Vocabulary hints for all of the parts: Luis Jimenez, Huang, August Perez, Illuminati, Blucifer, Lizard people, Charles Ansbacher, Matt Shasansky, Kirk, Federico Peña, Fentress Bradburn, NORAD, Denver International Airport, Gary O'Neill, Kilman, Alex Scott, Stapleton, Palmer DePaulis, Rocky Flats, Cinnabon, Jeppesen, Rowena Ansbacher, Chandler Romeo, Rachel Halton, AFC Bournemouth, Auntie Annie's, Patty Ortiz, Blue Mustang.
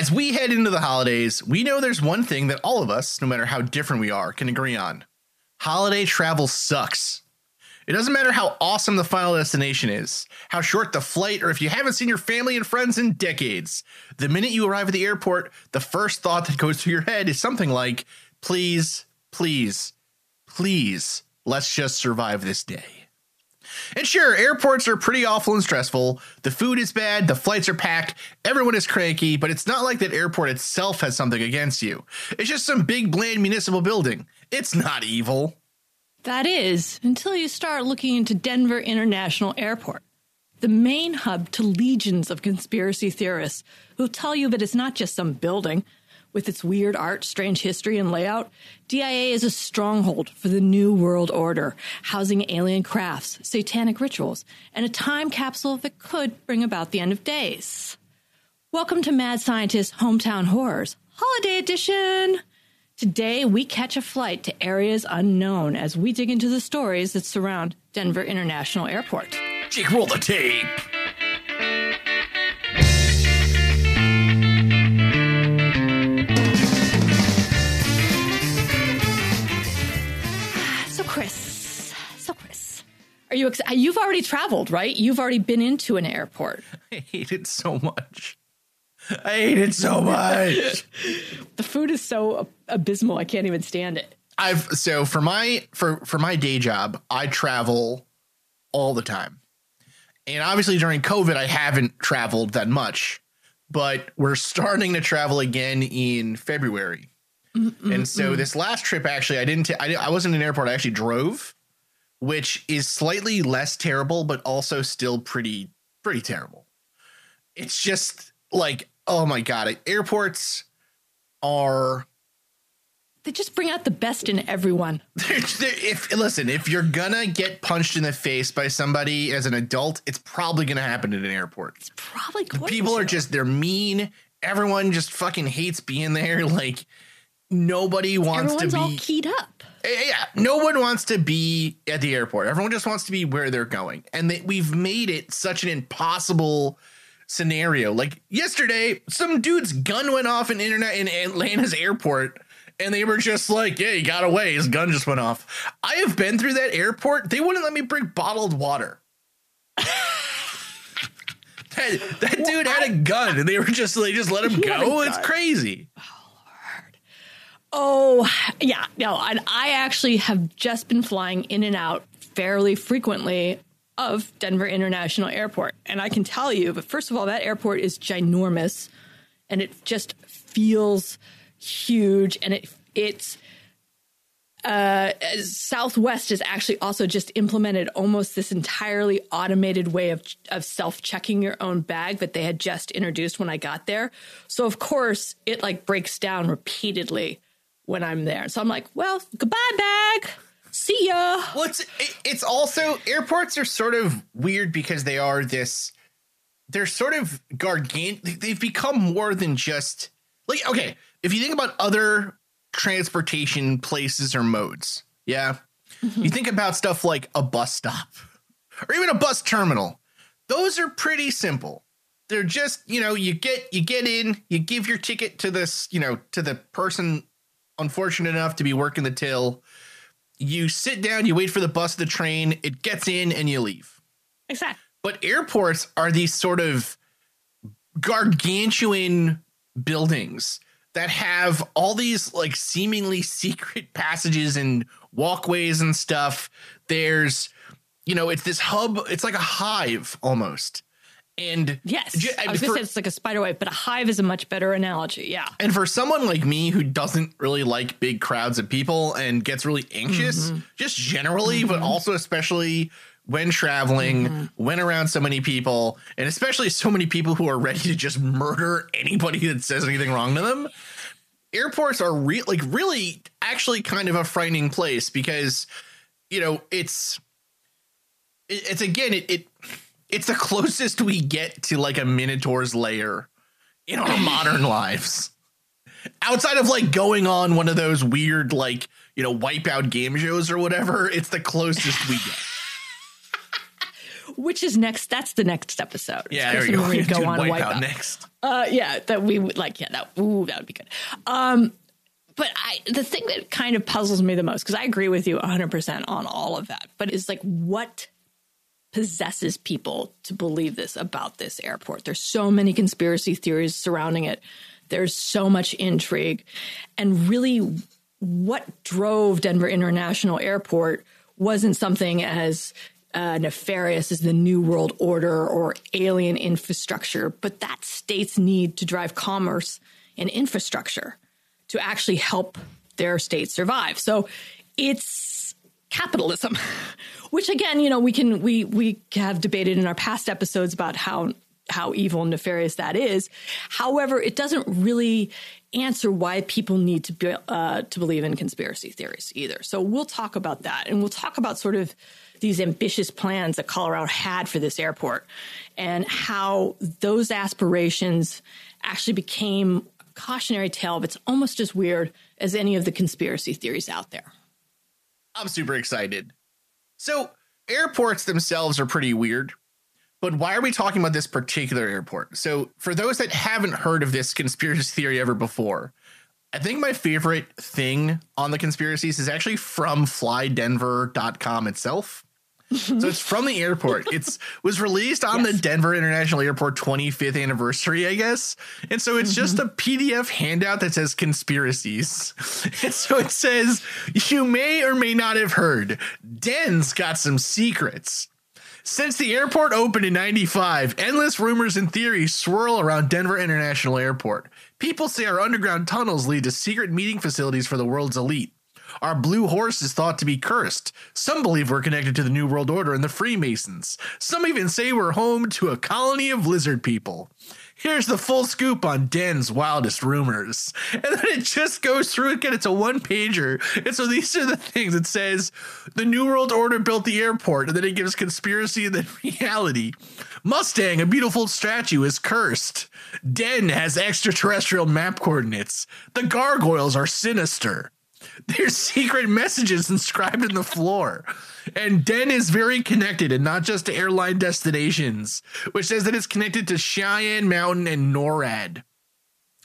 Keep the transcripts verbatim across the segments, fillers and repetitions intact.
As we head into the holidays, we know there's one thing that all of us, no matter how different we are, can agree on. Holiday travel sucks. It doesn't matter how awesome the final destination is, how short the flight, or if you haven't seen your family and friends in decades. The minute you arrive at the airport, the first thought that goes through your head is something like, please, please, please, let's just survive this day. And sure, airports are pretty awful and stressful. The food is bad, the flights are packed, everyone is cranky, but it's not like that airport itself has something against you. It's just some big, bland municipal building. It's not evil. That is, until you start looking into Denver International Airport, the main hub to legions of conspiracy theorists who tell you that it's not just some building. With its weird art, strange history, and layout, D I A is a stronghold for the New World Order, housing alien crafts, satanic rituals, and a time capsule that could bring about the end of days. Welcome to Mad Scientist Hometown Horrors, Holiday Edition! Today, we catch a flight to areas unknown as we dig into the stories that surround Denver International Airport. Jake, roll the tape! Chris, so Chris, are you? Ex- you've already traveled, right? You've already been into an airport. I hate it so much. I hate it so much. The food is so abysmal. I can't even stand it. I've so for my for for my day job, I travel all the time, and obviously during COVID, I haven't traveled that much. But we're starting to travel again in February. Mm-mm-mm. And so this last trip, actually, I didn't, t- I, I wasn't in an airport. I actually drove, which is slightly less terrible, but also still pretty, pretty terrible. It's just like, oh, my God, airports are. They just bring out the best in everyone. They're, they're, if listen, if you're going to get punched in the face by somebody as an adult, it's probably going to happen at an airport. It's probably going to. People are just they're mean. Everyone just fucking hates being there. Like. Nobody wants Everyone's to be all keyed up. Yeah, no one wants to be at the airport. Everyone just wants to be where they're going. And they, we've made it such an impossible scenario. Like yesterday, some dude's gun went off in internet in Atlanta's airport. And they were just like, yeah, he got away. His gun just went off. I have been through that airport. They wouldn't let me bring bottled water. that that well, dude had I, a gun and they were just like, just let him go. It's crazy. Oh, yeah, no, and I actually have just been flying in and out fairly frequently of Denver International Airport. And I can tell you, but first of all, that airport is ginormous and it just feels huge. And it it's uh, Southwest has actually also just implemented almost this entirely automated way of, of self-checking your own bag that they had just introduced when I got there. So, of course, it like breaks down repeatedly when I'm there. So I'm like, well, goodbye, bag. See ya. Well, it's, it, it's also airports are sort of weird because they are this. They're sort of gargantuan. They've become more than just like, OK, if you think about other transportation places or modes. Yeah. Mm-hmm. You think about stuff like a bus stop or even a bus terminal. Those are pretty simple. They're just, you know, you get you get in, you give your ticket to this, you know, to the person unfortunate enough to be working the till. You sit down, you wait for the bus, the train, it gets in and you leave. Exactly. But airports are these sort of gargantuan buildings that have all these like seemingly secret passages and walkways and stuff. There's, you know, it's this hub. It's like a hive almost. And yes, ju- I was going to say it's like a spider web, but a hive is a much better analogy. Yeah. And for someone like me who doesn't really like big crowds of people and gets really anxious, mm-hmm. just generally, mm-hmm. but also especially when traveling, mm-hmm. when around so many people, and especially so many people who are ready to just murder anybody that says anything wrong to them. Airports are re- like really actually kind of a frightening place because, you know, it's it, it's again, it. it It's the closest we get to like a Minotaur's lair in our modern lives outside of like going on one of those weird, like, you know, Wipeout game shows or whatever. It's the closest we get. which is next. That's the next episode. Yeah, there we go. We go on Wipeout wipe out. next. Uh, yeah, that we would like. Yeah, that, ooh, that would be good. Um, but I, the thing that kind of puzzles me the most, because I agree with you one hundred percent on all of that, but is like what possesses people to believe this about this airport? There's so many conspiracy theories surrounding it. There's so much intrigue. And really, what drove Denver International Airport wasn't something as uh, nefarious as the New World Order or alien infrastructure, but that state's need to drive commerce and infrastructure to actually help their state survive. So it's capitalism, which, again, you know, we can we we have debated in our past episodes about how how evil and nefarious that is. However, it doesn't really answer why people need to be, uh, to believe in conspiracy theories either. So we'll talk about that. And we'll talk about sort of these ambitious plans that Colorado had for this airport and how those aspirations actually became a cautionary tale that's almost as weird as any of the conspiracy theories out there. I'm super excited. So airports themselves are pretty weird. But why are we talking about this particular airport? So for those that haven't heard of this conspiracy theory ever before, I think my favorite thing on the conspiracies is actually from fly denver dot com itself. So it's from the airport. It's was released on yes. the Denver International Airport twenty-fifth anniversary, I guess. And so it's mm-hmm. just a P D F handout that says conspiracies. And so it says, you may or may not have heard, Den's got some secrets. Since the airport opened in ninety-five, endless rumors and theories swirl around Denver International Airport. People say our underground tunnels lead to secret meeting facilities for the world's elite. Our blue horse is thought to be cursed. Some believe we're connected to the New World Order and the Freemasons. Some even say we're home to a colony of lizard people. Here's the full scoop on Den's wildest rumors. And then it just goes through again. It's a one pager. And so these are the things. It says the New World Order built the airport, and then it gives conspiracy and then reality. Mustang, a beautiful statue, is cursed. Den has extraterrestrial map coordinates. The gargoyles are sinister. There's secret messages inscribed in the floor. And Den is very connected, and not just to airline destinations, which says that it's connected to Cheyenne Mountain and NORAD.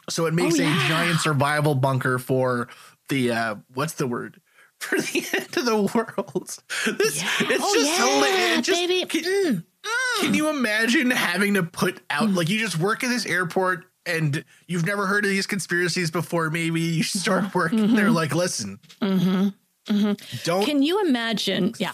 So it makes oh, yeah. a giant survival bunker for the, uh, what's the word? For the end of the world. This, yeah. It's oh, just, yeah, it just baby. Can, mm. can you imagine having to put out, mm. like you just work at this airport and you've never heard of these conspiracies before, maybe you start working. Mm-hmm. They're like, listen, mm-hmm. Mm-hmm. don't. Can you imagine? Yeah.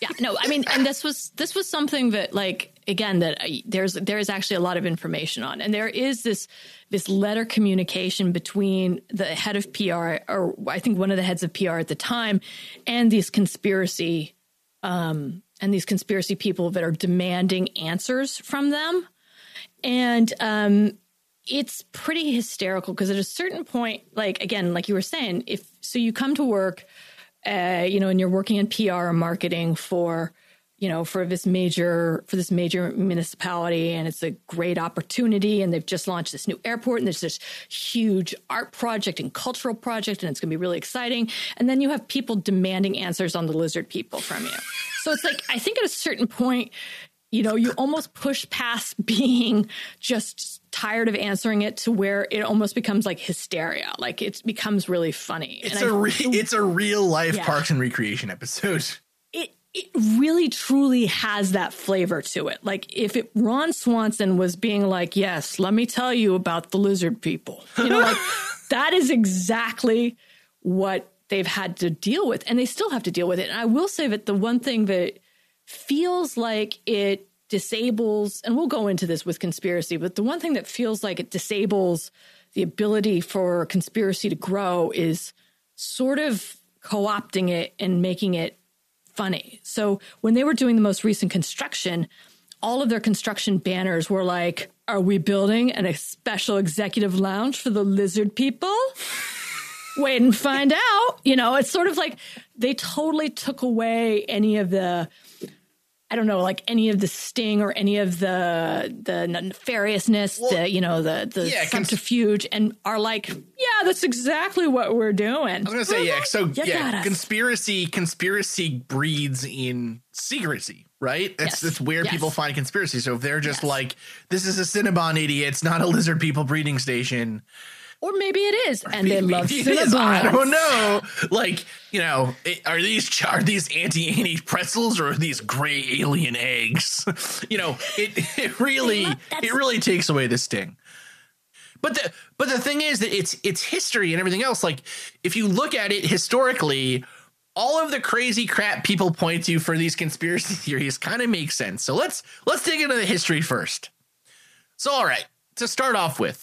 Yeah. No, I mean, and this was this was something that, like, again, that I, there's there is actually a lot of information on. And there is this this letter communication between the head of P R, or I think one of the heads of P R at the time, and these conspiracy um, and these conspiracy people that are demanding answers from them. And um it's pretty hysterical because at a certain point, like, again, like you were saying, if so you come to work, uh, you know, and you're working in P R or marketing for, you know, for this major for this major municipality. And it's a great opportunity. And they've just launched this new airport. And there's this huge art project and cultural project. And it's going to be really exciting. And then you have people demanding answers on the lizard people from you. So it's like, I think at a certain point, you know, you almost push past being just tired of answering it to where it almost becomes like hysteria. Like it becomes really funny. It's and a I, re- it's a real life yeah. Parks and Recreation episode. It it really truly has that flavor to it. Like if it Ron Swanson was being like, yes, let me tell you about the lizard people. You know, like that is exactly what they've had to deal with, and they still have to deal with it. And I will say that the one thing that feels like it disables, and we'll go into this with conspiracy, but the one thing that feels like it disables the ability for conspiracy to grow is sort of co-opting it and making it funny. So when they were doing the most recent construction, all of their construction banners were like, are we building an, a special executive lounge for the lizard people? Wait and find out. You know, it's sort of like they totally took away any of the, I don't know, like any of the sting or any of the the nefariousness, well, the, you know, the, the yeah, subterfuge cons- and are like, yeah, that's exactly what we're doing. I was going to say, yeah. So, you yeah, conspiracy, conspiracy breeds in secrecy. right? It's, yes. it's where yes. people find conspiracy. So if they're just yes. like, this is a Cinnabon idiot, it's not a lizard people breeding station. Or maybe it is, and they love Cinnabons. I don't know. Like, you know, are these are these Auntie Annie's pretzels or are these gray alien eggs? You know, it it really it really takes away the sting. But the but the thing is that it's it's history and everything else. Like, if you look at it historically, all of the crazy crap people point to for these conspiracy theories kind of makes sense. So let's let's dig into the history first. So, all right, to start off with.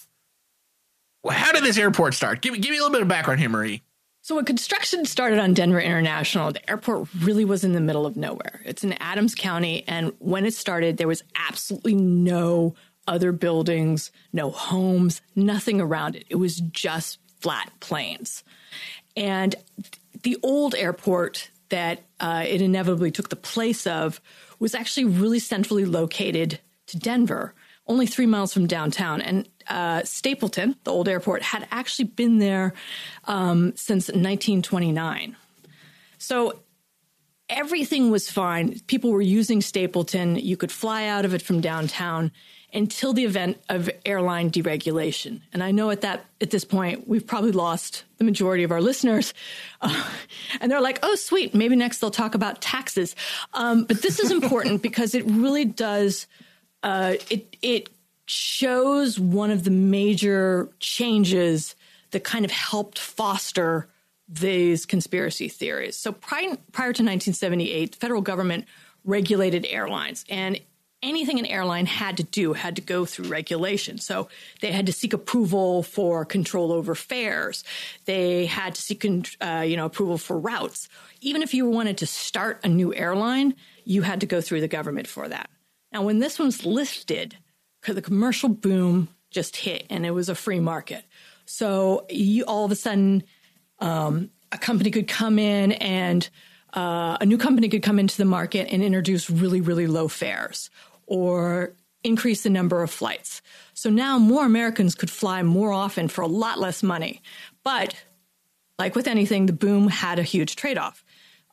How did this airport start? Give me, give me a little bit of background here, Marie. So when construction started on Denver International, the airport really was in the middle of nowhere. It's in Adams County. And when it started, there was absolutely no other buildings, no homes, nothing around it. It was just flat plains. And the old airport that uh, it inevitably took the place of was actually really centrally located to Denver, only three miles from downtown. And Uh, Stapleton, the old airport, had actually been there um, since nineteen twenty-nine. So everything was fine. People were using Stapleton. You could fly out of it from downtown until the event of airline deregulation. And I know at that at this point, we've probably lost the majority of our listeners. Uh, and they're like, oh, sweet, maybe next they'll talk about taxes. Um, but this is important because it really does uh, – it it shows one of the major changes that kind of helped foster these conspiracy theories. So prior, prior to nineteen seventy-eight, the federal government regulated airlines, and anything an airline had to do had to go through regulation. So they had to seek approval for control over fares. They had to seek uh, you know, approval for routes. Even if you wanted to start a new airline, you had to go through the government for that. Now, when this one's lifted, the commercial boom just hit, and it was a free market. So you, all of a sudden, um, a company could come in and uh, a new company could come into the market and introduce really, really low fares or increase the number of flights. So now more Americans could fly more often for a lot less money. But like with anything, the boom had a huge trade-off.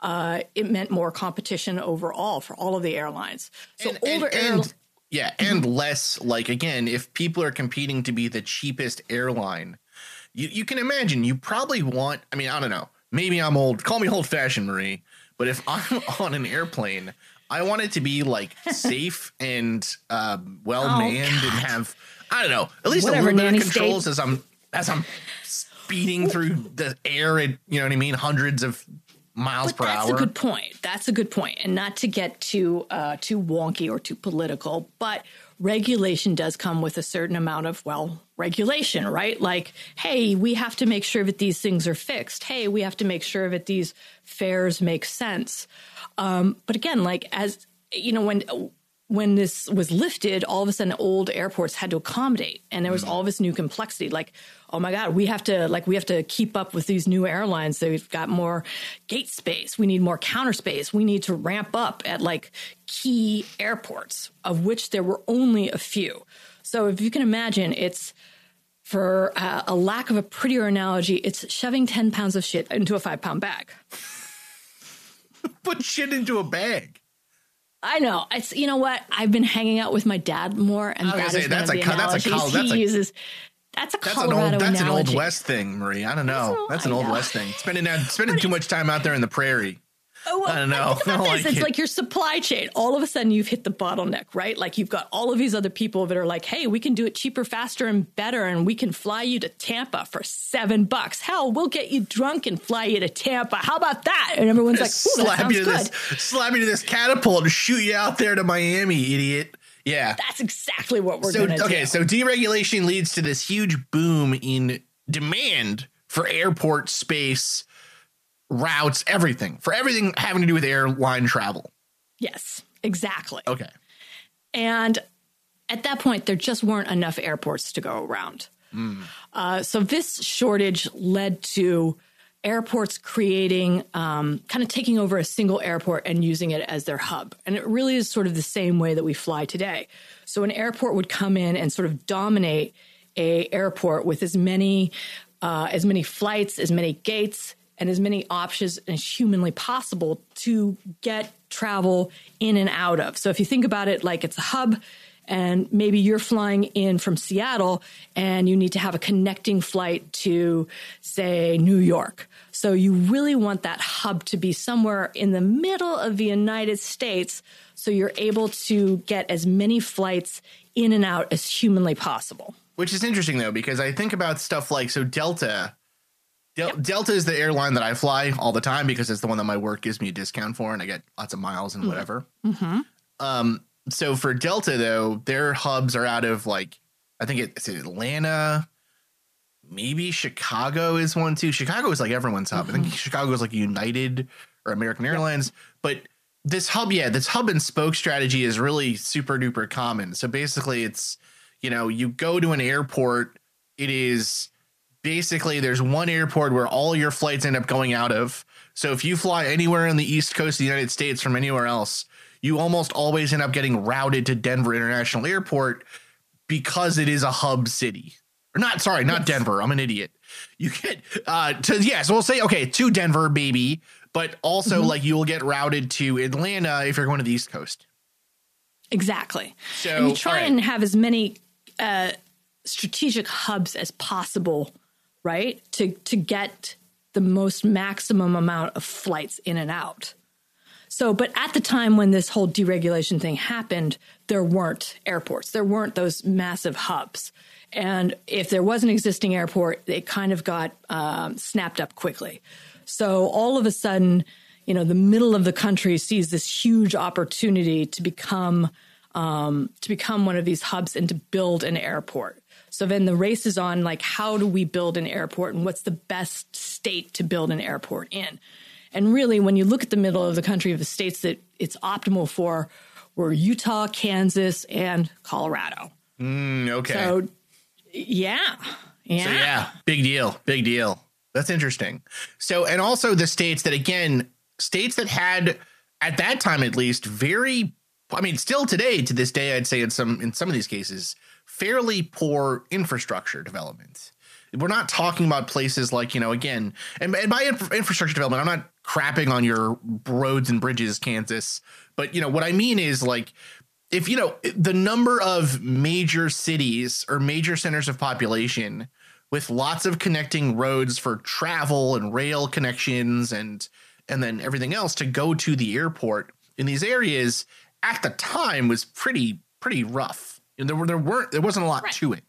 Uh, it meant more competition overall for all of the airlines. So and, older and, and- airlines... Yeah, and less, like, again, if people are competing to be the cheapest airline, you, you can imagine you probably want, I mean, I don't know, maybe I'm old, call me old-fashioned, Marie, but if I'm on an airplane, I want it to be, like, safe and uh, well-manned oh, and have, I don't know, at least Whatever, a little bit of controls state. as I'm, as I'm speeding through the air at, you know what I mean, hundreds of miles but per that's hour. That's a good point. That's a good point. And not to get too uh, too wonky or too political, but regulation does come with a certain amount of, well, regulation, right? Like, hey, we have to make sure that these things are fixed. Hey, we have to make sure that these fares make sense. Um, but again, like, as you know, when when this was lifted, all of a sudden old airports had to accommodate, and there was all this new complexity. Like, oh my God, we have to like we have to keep up with these new airlines. They've got more gate space. We need more counter space. We need to ramp up at like key airports, of which there were only a few. So if you can imagine, it's for uh, a lack of a prettier analogy, it's shoving ten pounds of shit into a five pound bag. Put shit into a bag. I know. It's, you know what? I've been hanging out with my dad more, and that say, is that's, a, the that's a that's a he uses. That's a that's Colorado an old, that's analogy. An old West thing, Marie. I don't know. That's, that's an old know. West thing. Spending down, spending too much time out there in the prairie. Oh, well, I don't know. I don't like it's it. Like your supply chain. All of a sudden, you've hit the bottleneck, right? Like you've got all of these other people that are like, "Hey, we can do it cheaper, faster, and better, and we can fly you to Tampa for seven bucks. Hell, we'll get you drunk and fly you to Tampa. How about that?" And everyone's like, "Ooh, that sounds good." This, slap you to this catapult and shoot you out there to Miami, idiot. Yeah, that's exactly what we're so, going to okay, do. Okay, so deregulation leads to this huge boom in demand for airport space. Routes, everything, for everything having to do with airline travel. Yes, exactly. Okay. And at that point, there just weren't enough airports to go around. Mm. Uh, so this shortage led to airports creating, um, kind of taking over a single airport and using it as their hub. And it really is sort of the same way that we fly today. So an airport would come in and sort of dominate a airport with as many, uh, as many flights, as many gates, and as many options as humanly possible to get travel in and out of. So if you think about it like it's a hub, and maybe you're flying in from Seattle and you need to have a connecting flight to, say, New York. So you really want that hub to be somewhere in the middle of the United States so you're able to get as many flights in and out as humanly possible. Which is interesting, though, because I think about stuff like, so Delta... Del- yep. Delta is the airline that I fly all the time because it's the one that my work gives me a discount for, and I get lots of miles and whatever. Mm-hmm. Um, so for Delta, though, their hubs are out of, like, I think it's Atlanta, maybe Chicago is one, too. Chicago is, like, everyone's hub. Mm-hmm. I think Chicago is, like, United or American Airlines. Yep. But this hub, yeah, this hub and spoke strategy is really super duper common. So basically it's, you know, you go to an airport, it is... Basically, there's one airport where all your flights end up going out of. So if you fly anywhere on the East Coast of the United States from anywhere else, you almost always end up getting routed to Denver International Airport because it is a hub city. Or not, sorry, not yes. Denver. I'm an idiot. You get uh, to, yes, yeah, so we'll say, okay, to Denver, baby. But also, mm-hmm. like, you will get routed to Atlanta if you're going to the East Coast. Exactly. So and you try right. and have as many uh, strategic hubs as possible. Right. To to get the most maximum amount of flights in and out. So but at the time when this whole deregulation thing happened, there weren't airports. There weren't those massive hubs. And if there was an existing airport, it kind of got um, snapped up quickly. So all of a sudden, you know, the middle of the country sees this huge opportunity to become um, to become one of these hubs and to build an airport. So then the race is on, like, how do we build an airport and what's the best state to build an airport in? And really, when you look at the middle of the country of the states that it's optimal for, were Utah, Kansas, and Colorado. Mm, okay. So, yeah. Yeah. So, yeah. Big deal. Big deal. That's interesting. So, and also the states that, again, states that had, at that time at least, very, I mean, still today, to this day, I'd say in some in some of these cases, fairly poor infrastructure development. We're not talking about places like, you know, again, and, and by inf- infrastructure development, I'm not crapping on your roads and bridges, Kansas. But, you know, what I mean is, like, if, you know, the number of major cities or major centers of population with lots of connecting roads for travel and rail connections and and then everything else to go to the airport in these areas at the time was pretty, pretty rough. And there were there weren't there wasn't a lot right. to it.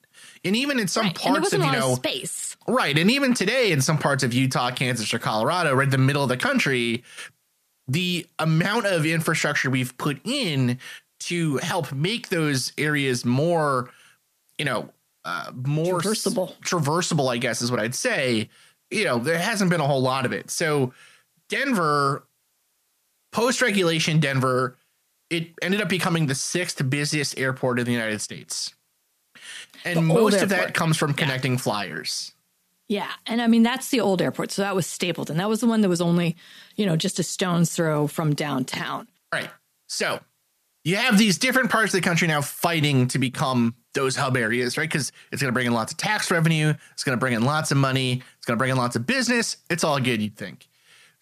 And even in some right. parts of, you know, space. Right. And even today in some parts of Utah, Kansas or Colorado, right in the middle of the country, the amount of infrastructure we've put in to help make those areas more, you know, uh, more traversable, s- traversable, I guess, is what I'd say. You know, there hasn't been a whole lot of it. So Denver, post-regulation Denver, it ended up becoming the sixth busiest airport in the United States. And most of that comes from connecting flyers. Yeah. And I mean, that's the old airport. So that was Stapleton. That was the one that was only, you know, just a stone's throw from downtown. Right. So you have these different parts of the country now fighting to become those hub areas, right? Because it's going to bring in lots of tax revenue. It's going to bring in lots of money. It's going to bring in lots of business. It's all good, you'd think.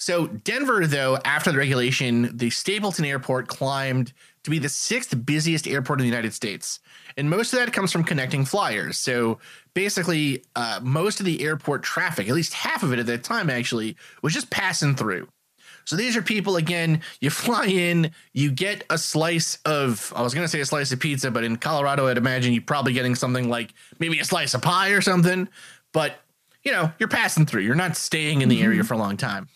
So Denver, though, after the regulation, the Stapleton Airport climbed to be the sixth busiest airport in the United States. And most of that comes from connecting flyers. So basically, uh, most of the airport traffic, at least half of it at that time, actually, was just passing through. So these are people, again, you fly in, you get a slice of, I was going to say a slice of pizza, but in Colorado, I'd imagine you're probably getting something like maybe a slice of pie or something. But, you know, you're passing through. You're not staying in the area for a long time.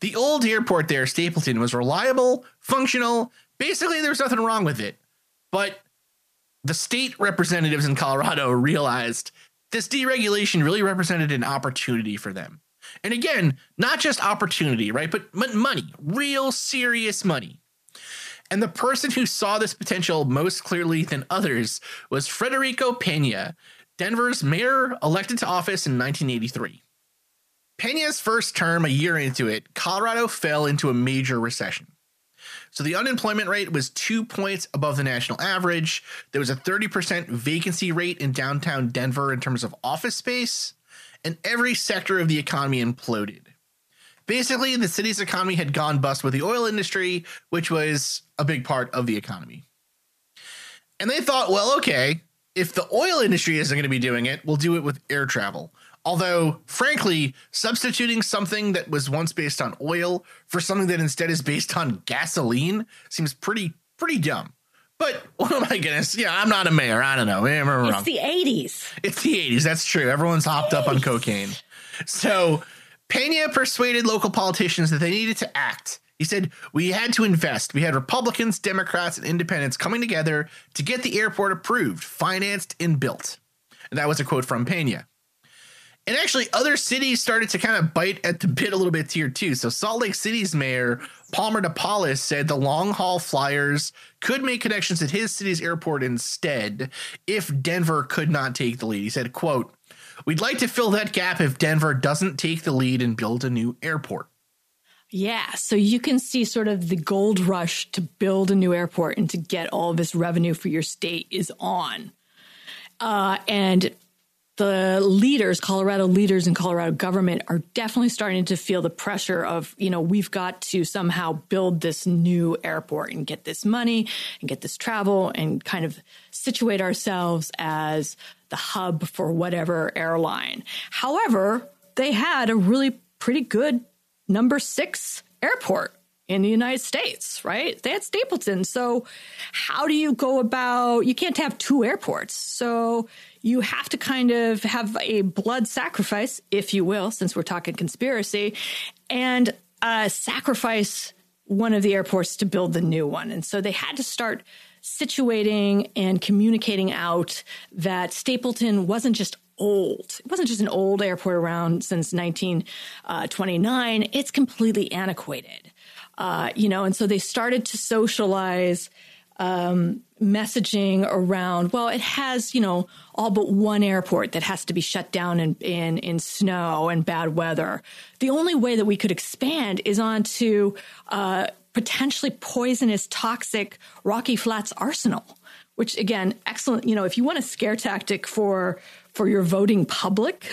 The old airport there, Stapleton, was reliable, functional. Basically, there was nothing wrong with it. But the state representatives in Colorado realized this deregulation really represented an opportunity for them. And again, not just opportunity, right? But money, real serious money. And the person who saw this potential most clearly than others was Federico Peña, Denver's mayor elected to office in nineteen eighty-three. Peña's first term, a year into it, Colorado fell into a major recession. So the unemployment rate was two points above the national average. There was a thirty percent vacancy rate in downtown Denver in terms of office space, and every sector of the economy imploded. Basically, the city's economy had gone bust with the oil industry, which was a big part of the economy. And they thought, well, okay, if the oil industry isn't going to be doing it, we'll do it with air travel. Although, frankly, substituting something that was once based on oil for something that instead is based on gasoline seems pretty, pretty dumb. But, oh my goodness, yeah, I'm not a mayor. I don't know. I'm wrong. It's the eighties. It's the eighties. That's true. Everyone's hopped up on cocaine. So Peña persuaded local politicians that they needed to act. He said, we had to invest. We had Republicans, Democrats, and independents coming together to get the airport approved, financed, and built. And that was a quote from Peña. And actually, other cities started to kind of bite at the bit a little bit here, too. So Salt Lake City's mayor, Palmer DePaulis, said the long-haul flyers could make connections at his city's airport instead if Denver could not take the lead. He said, quote, we'd like to fill that gap if Denver doesn't take the lead and build a new airport. Yeah, so you can see sort of the gold rush to build a new airport and to get all this revenue for your state is on. Uh, and... The leaders, Colorado leaders and Colorado government are definitely starting to feel the pressure of, you know, we've got to somehow build this new airport and get this money and get this travel and kind of situate ourselves as the hub for whatever airline. However, they had a really pretty good number six airport in the United States, right? They had Stapleton. So how do you go about, you can't have two airports. So you have to kind of have a blood sacrifice, if you will, since we're talking conspiracy, and uh, sacrifice one of the airports to build the new one. And so they had to start situating and communicating out that Stapleton wasn't just old. It wasn't just an old airport around since nineteen twenty-nine. It's completely antiquated, uh, you know, and so they started to socialize Um, messaging around, well, it has, you know, all but one airport that has to be shut down in, in, in snow and bad weather. The only way that we could expand is onto uh, potentially poisonous, toxic Rocky Flats arsenal, which, again, excellent. You know, if you want a scare tactic for for your voting public,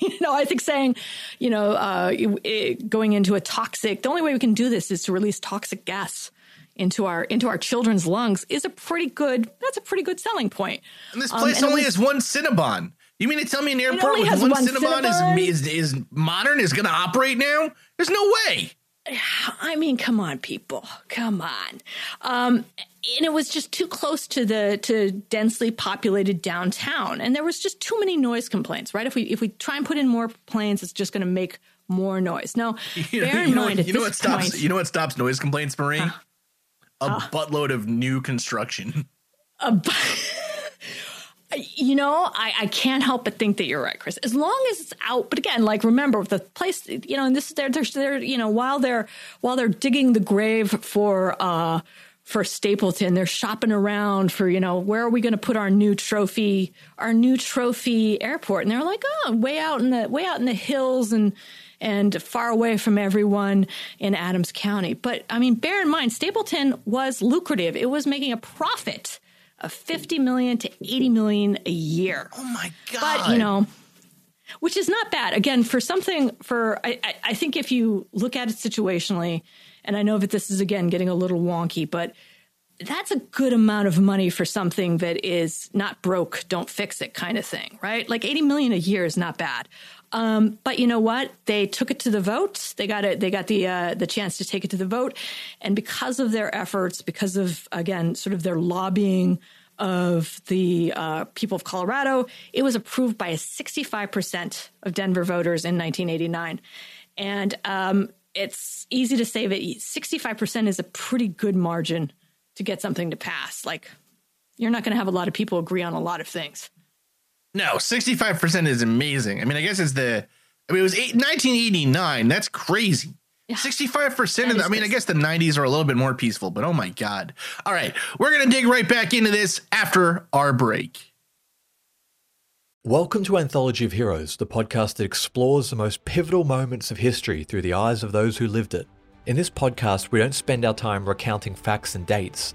you know, I think saying, you know, uh, it, it, going into a toxic, the only way we can do this is to release toxic gas into our into our children's lungs is a pretty good, that's a pretty good selling point. And this place um, and only was, has one Cinnabon. You mean to tell me an airport with one, one Cinnabon, Cinnabon? Is, is is modern, is going to operate now? There's no way. I mean, come on, people. Come on. Um, and it was just too close to the to densely populated downtown. And there was just too many noise complaints, right? If we if we try and put in more planes, it's just going to make more noise. Now, you bear know, in you mind know, at you this know what stops, point. You know what stops noise complaints, Marie? Huh? A uh, buttload of new construction. A bu- you know, I, I can't help but think that you're right, Chris. As long as it's out, but again, like remember the place. You know, and this they're they're, they're you know while they're while they're digging the grave for uh, for Stapleton, they're shopping around for you know where are we going to put our new trophy our new trophy airport, and they're like, oh, way out in the way out in the hills and. and far away from everyone in Adams County. But, I mean, bear in mind, Stapleton was lucrative. It was making a profit of fifty million to eighty million a year. Oh, my God. But, you know, which is not bad. Again, for something for I, – I think if you look at it situationally, and I know that this is, again, getting a little wonky, but that's a good amount of money for something that is not broke, don't fix it kind of thing, right? Like eighty million a year is not bad. Um, but you know what? They took it to the vote. They got it. They got the uh, the chance to take it to the vote. And because of their efforts, because of, again, sort of their lobbying of the uh, people of Colorado, it was approved by sixty-five percent of Denver voters in nineteen eighty-nine. And um, it's easy to say that sixty-five percent is a pretty good margin to get something to pass. Like, you're not going to have a lot of people agree on a lot of things. No, sixty-five percent is amazing. I mean, I guess it's the, I mean, it was eight, nineteen eighty-nine. That's crazy. Yeah. sixty-five percent of the, I mean, I guess the nineties are a little bit more peaceful, but oh my God. All right. We're going to dig right back into this after our break. Welcome to Anthology of Heroes, the podcast that explores the most pivotal moments of history through the eyes of those who lived it. In this podcast, we don't spend our time recounting facts and dates.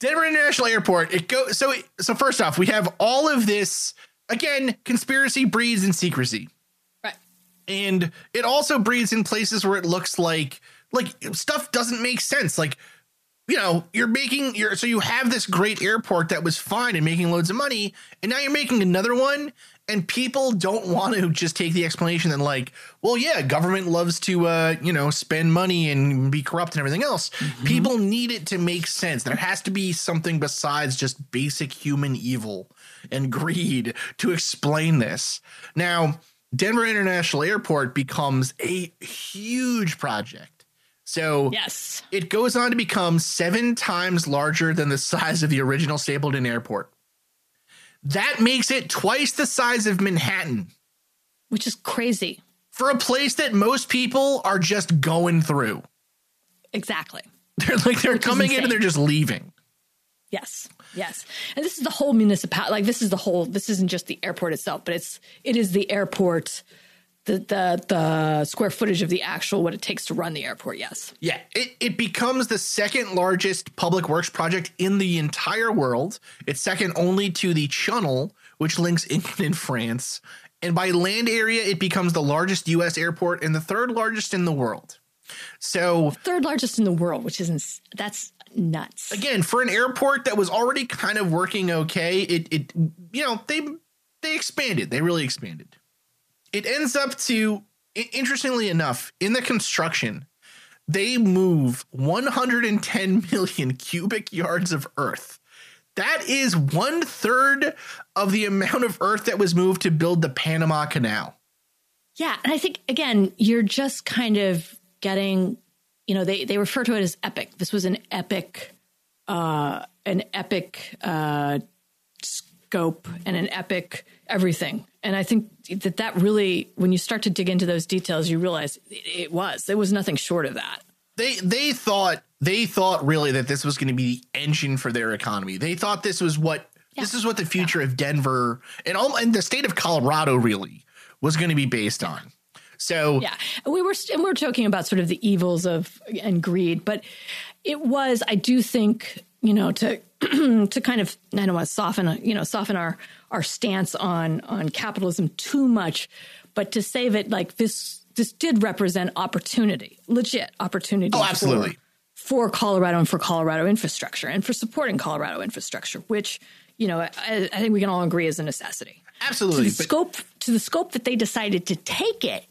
Denver International Airport. It goes so. It, so first off, we have all of this again. Conspiracy breeds in secrecy, right? And it also breeds in places where it looks like. Like stuff doesn't make sense. Like, you know, you're making your so you have this great airport that was fine and making loads of money. And now you're making another one. And people don't want to just take the explanation that like, well, yeah, government loves to, uh, you know, spend money and be corrupt and everything else. Mm-hmm. People need it to make sense. There has to be something besides just basic human evil and greed to explain this. Now, Denver International Airport becomes a huge project. So yes. It goes on to become seven times larger than the size of the original Stapleton Airport. That makes it twice the size of Manhattan. Which is crazy. For a place that most people are just going through. Exactly. They're like they're which coming in and they're just leaving. Yes. Yes. And this is the whole municipality. Like this is the whole this isn't just the airport itself, but it's it is the airport. The, the the square footage of the actual what it takes to run the airport, yes. Yeah, it, it becomes the second largest public works project in the entire world. It's second only to the Channel, which links England and France. And by land area, it becomes the largest U S airport and the third largest in the world. So the third largest in the world, which isn't – that's nuts. Again, for an airport that was already kind of working okay, it, it you know, they they expanded. They really expanded. It ends up to, interestingly enough, in the construction, they move one hundred ten million cubic yards of earth. That is one third of the amount of earth that was moved to build the Panama Canal. Yeah. And I think, again, you're just kind of getting, you know, they, they refer to it as epic. This was an epic, uh, an epic uh, scope and an epic everything. And I think that that really, when you start to dig into those details, you realize it was, there was nothing short of that. They they thought, they thought really that this was going to be the engine for their economy. They thought this was what, yeah. this is what the future yeah. of Denver and, all, and the state of Colorado really was going to be based on. So yeah, we were, and we were talking about sort of the evils of, and greed, but it was, I do think, you know, to, to kind of, I don't want to soften, you know, soften our, our stance on, on capitalism too much, but to say that like this, this did represent opportunity, legit opportunity. Oh, absolutely. For, for Colorado and for Colorado infrastructure and for supporting Colorado infrastructure, which, you know, I, I think we can all agree is a necessity. Absolutely. To the, but- scope, to the scope that they decided to take it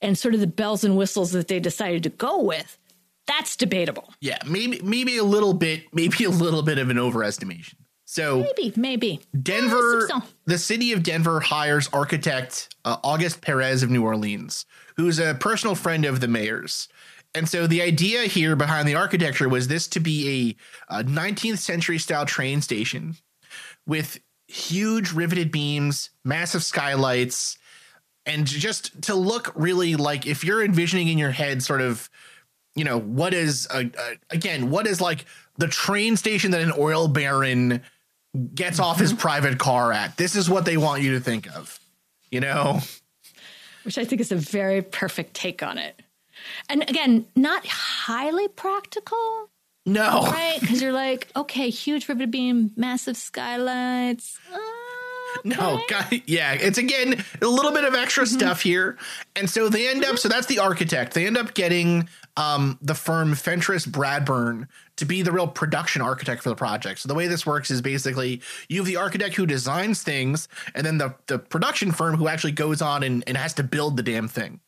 and sort of the bells and whistles that they decided to go with. That's debatable. Yeah, maybe maybe a little bit, maybe a little bit of an overestimation. So maybe, maybe Denver, yeah, so. The city of Denver hires architect uh, August Perez of New Orleans, who's a personal friend of the mayor's. And so the idea here behind the architecture was this to be a, a nineteenth century style train station with huge riveted beams, massive skylights, and just to look really like if you're envisioning in your head sort of. You know, what is, uh, uh, again, what is like the train station that an oil baron gets off his private car at? This is what they want you to think of, you know? Which I think is a very perfect take on it. And again, not highly practical. No. Right? Because you're like, okay, huge riveted beam, massive skylights. Uh, No, God, yeah, it's again a little bit of extra mm-hmm. stuff here, and so they end up. So that's the architect. They end up getting um, the firm Fentress Bradburn to be the real production architect for the project. So the way this works is basically you have the architect who designs things, and then the the production firm who actually goes on and, and has to build the damn thing.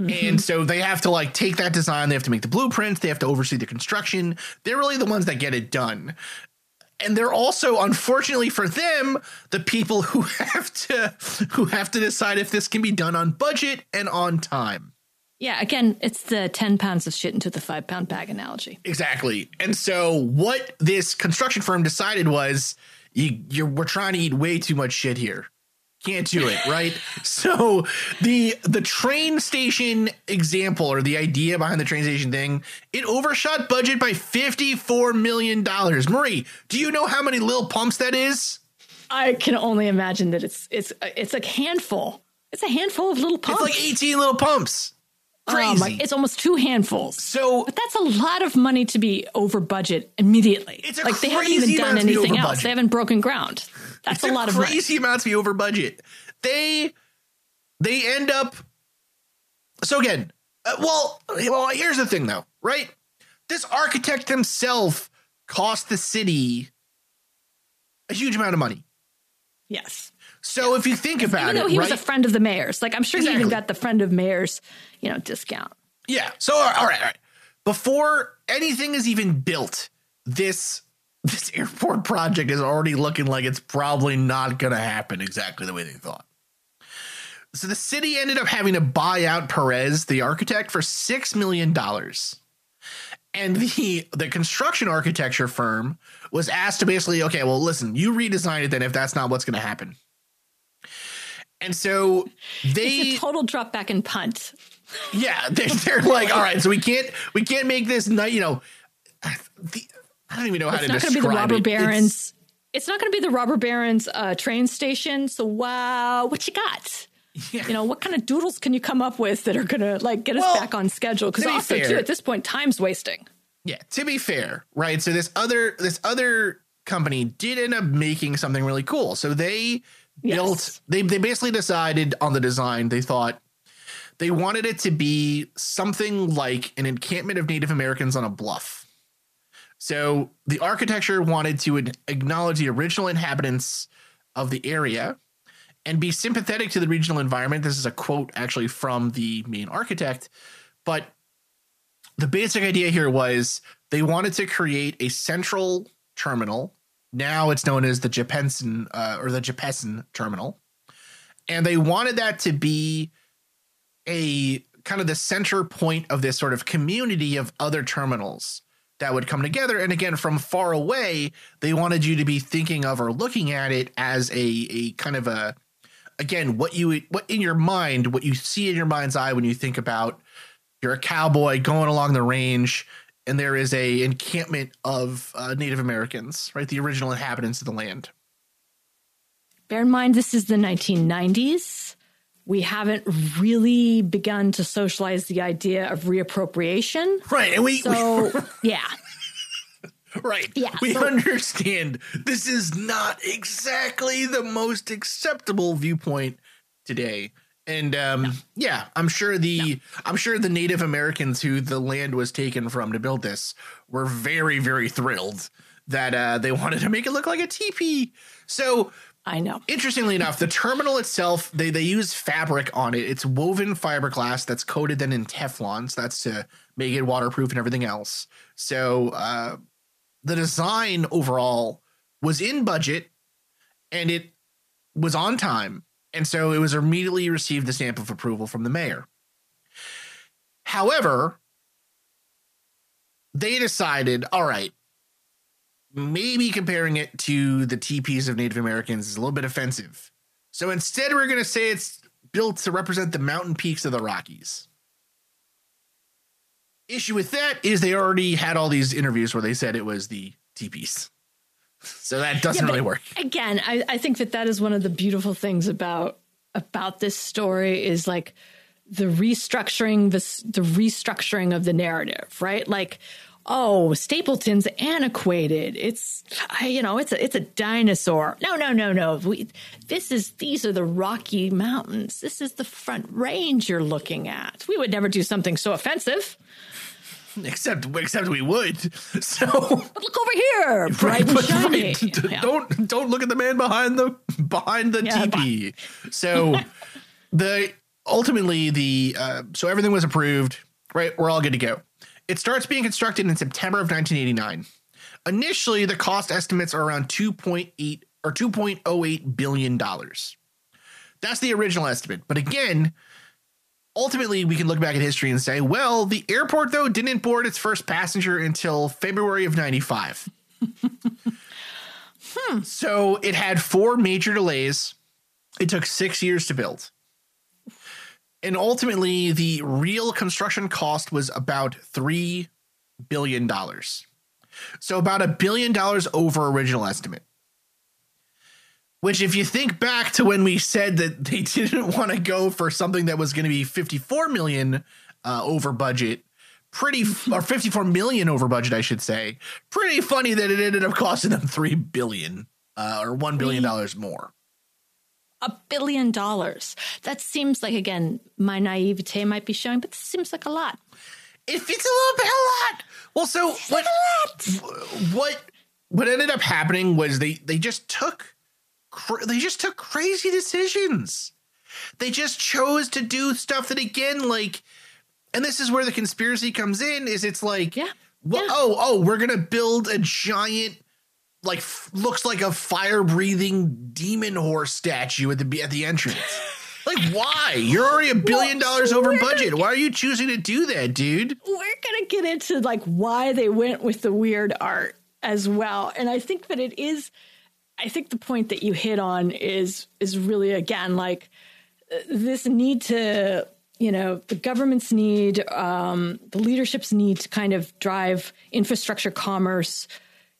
Mm-hmm. And so they have to like take that design. They have to make the blueprints. They have to oversee the construction. They're really the ones that get it done. And they're also, unfortunately for them, the people who have to who have to decide if this can be done on budget and on time. Yeah, again, it's the ten pounds of shit into the five pound bag analogy. Exactly. And so what this construction firm decided was you, you're we're trying to eat way too much shit here. Can't do it, right? So the the train station example, or the idea behind the train station thing, it overshot budget by fifty-four million dollars. Marie, do you know how many Lil Pumps that is? I can only imagine that it's it's it's a handful. It's a handful of Lil Pumps. It's like eighteen Lil Pumps. Crazy. Oh my, it's almost two handfuls. So, but that's a lot of money to be over budget immediately. It's a like they haven't even done anything else. Budget. They haven't broken ground. That's it's a lot of money. Crazy amounts to be over budget. They they end up. So again, uh, well, well, here's the thing though, right? This architect himself cost the city a huge amount of money. Yes. So yeah. if you think about even it, even though he right? was a friend of the mayor's, like I'm sure exactly. he even got the friend of mayor's, you know, discount. Yeah. So all right, all right. Before anything is even built, this this airport project is already looking like it's probably not going to happen exactly the way they thought. So the city ended up having to buy out Perez, the architect, for six million dollars. And the the construction architecture firm was asked to basically, OK, well, listen, you redesign it then if that's not what's going to happen. And so they it's a total drop back and punt. Yeah, they're, they're like, all right, so we can't we can't make this. You know, the, I don't even know how it's to describe it. It's not going to be the robber barons. It's, it's not going to be the robber barons uh, train station. So, wow, what you got? Yeah. You know, what kind of doodles can you come up with that are going to like get us well, back on schedule? Because also, fair, too, at this point, time's wasting. Yeah, to be fair. Right. So this other this other company did end up making something really cool. So they. Yes. Built, they they basically decided on the design. They thought they wanted it to be something like an encampment of Native Americans on a bluff. So the architecture wanted to acknowledge the original inhabitants of the area and be sympathetic to the regional environment. This is a quote actually from the main architect, but the basic idea here was they wanted to create a central terminal. Now it's known as the Jeppesen uh, or the Jeppesen terminal. And they wanted that to be a kind of the center point of this sort of community of other terminals that would come together. And again, from far away, they wanted you to be thinking of or looking at it as a, a kind of a, again, what you what in your mind, what you see in your mind's eye when you think about you're a cowboy going along the range. And there is a encampment of uh, Native Americans, right? The original inhabitants of the land. Bear in mind, this is the nineteen nineties. We haven't really begun to socialize the idea of reappropriation. Right. And we, so, we yeah. Right. Yeah, we so. understand this is not exactly the most acceptable viewpoint today. And um, no. yeah, I'm sure the no. I'm sure the Native Americans who the land was taken from to build this were very, very thrilled that uh, they wanted to make it look like a teepee. So I know. Interestingly enough, the terminal itself, they they use fabric on it. It's woven fiberglass that's coated then in Teflon. So that's to make it waterproof and everything else. So uh, the design overall was in budget and it was on time. And so it was immediately received the stamp of approval from the mayor. However, they decided, all right, maybe comparing it to the teepees of Native Americans is a little bit offensive. So instead, we're going to say it's built to represent the mountain peaks of the Rockies. Issue with that is they already had all these interviews where they said it was the teepees. So that doesn't yeah, really work. Again, I, I think that that is one of the beautiful things about about this story is like the restructuring, the, the restructuring of the narrative, right? Like oh, Stapleton's antiquated. It's, you know, it's a, it's a dinosaur. No, no, no, no. We, this is, these are the Rocky Mountains. This is the Front Range you're looking at. We would never do something so offensive. Except, except we would. So but look over here, bright and shiny. Right, yeah. Don't, don't look at the man behind the behind the yeah, teepee. But- so the ultimately the uh, so everything was approved. Right, we're all good to go. It starts being constructed in September of nineteen eighty-nine. Initially, the cost estimates are around two point eight or two point oh eight billion dollars. That's the original estimate. But again, ultimately, we can look back at history and say, well, the airport, though, didn't board its first passenger until February of ninety-five. hmm. So it had four major delays. It took six years to build. And ultimately, the real construction cost was about three billion dollars. So about a billion dollars over original estimate. Which, if you think back to when we said that they didn't want to go for something that was going to be fifty-four million uh, over budget, pretty f- or fifty-four million over budget, I should say. Pretty funny that it ended up costing them three billion uh, or one billion dollars more. A billion dollars. That seems like, again, my naivete might be showing, but this seems like a lot. If it's a little bit a lot. Well, so what, like what what ended up happening was they they just took. They just took crazy decisions. They just chose to do stuff that, again, like, and this is where the conspiracy comes in, is it's like, yeah, well, yeah. oh, oh, we're going to build a giant, like, f- looks like a fire breathing demon horse statue at the, at the entrance. Like, why? You're already a billion well, dollars over budget. Get, why are you choosing to do that, dude? We're going to get into like why they went with the weird art as well. And I think that it is, I think the point that you hit on is is really, again, like this need to, you know, the government's need, um, the leadership's need to kind of drive infrastructure commerce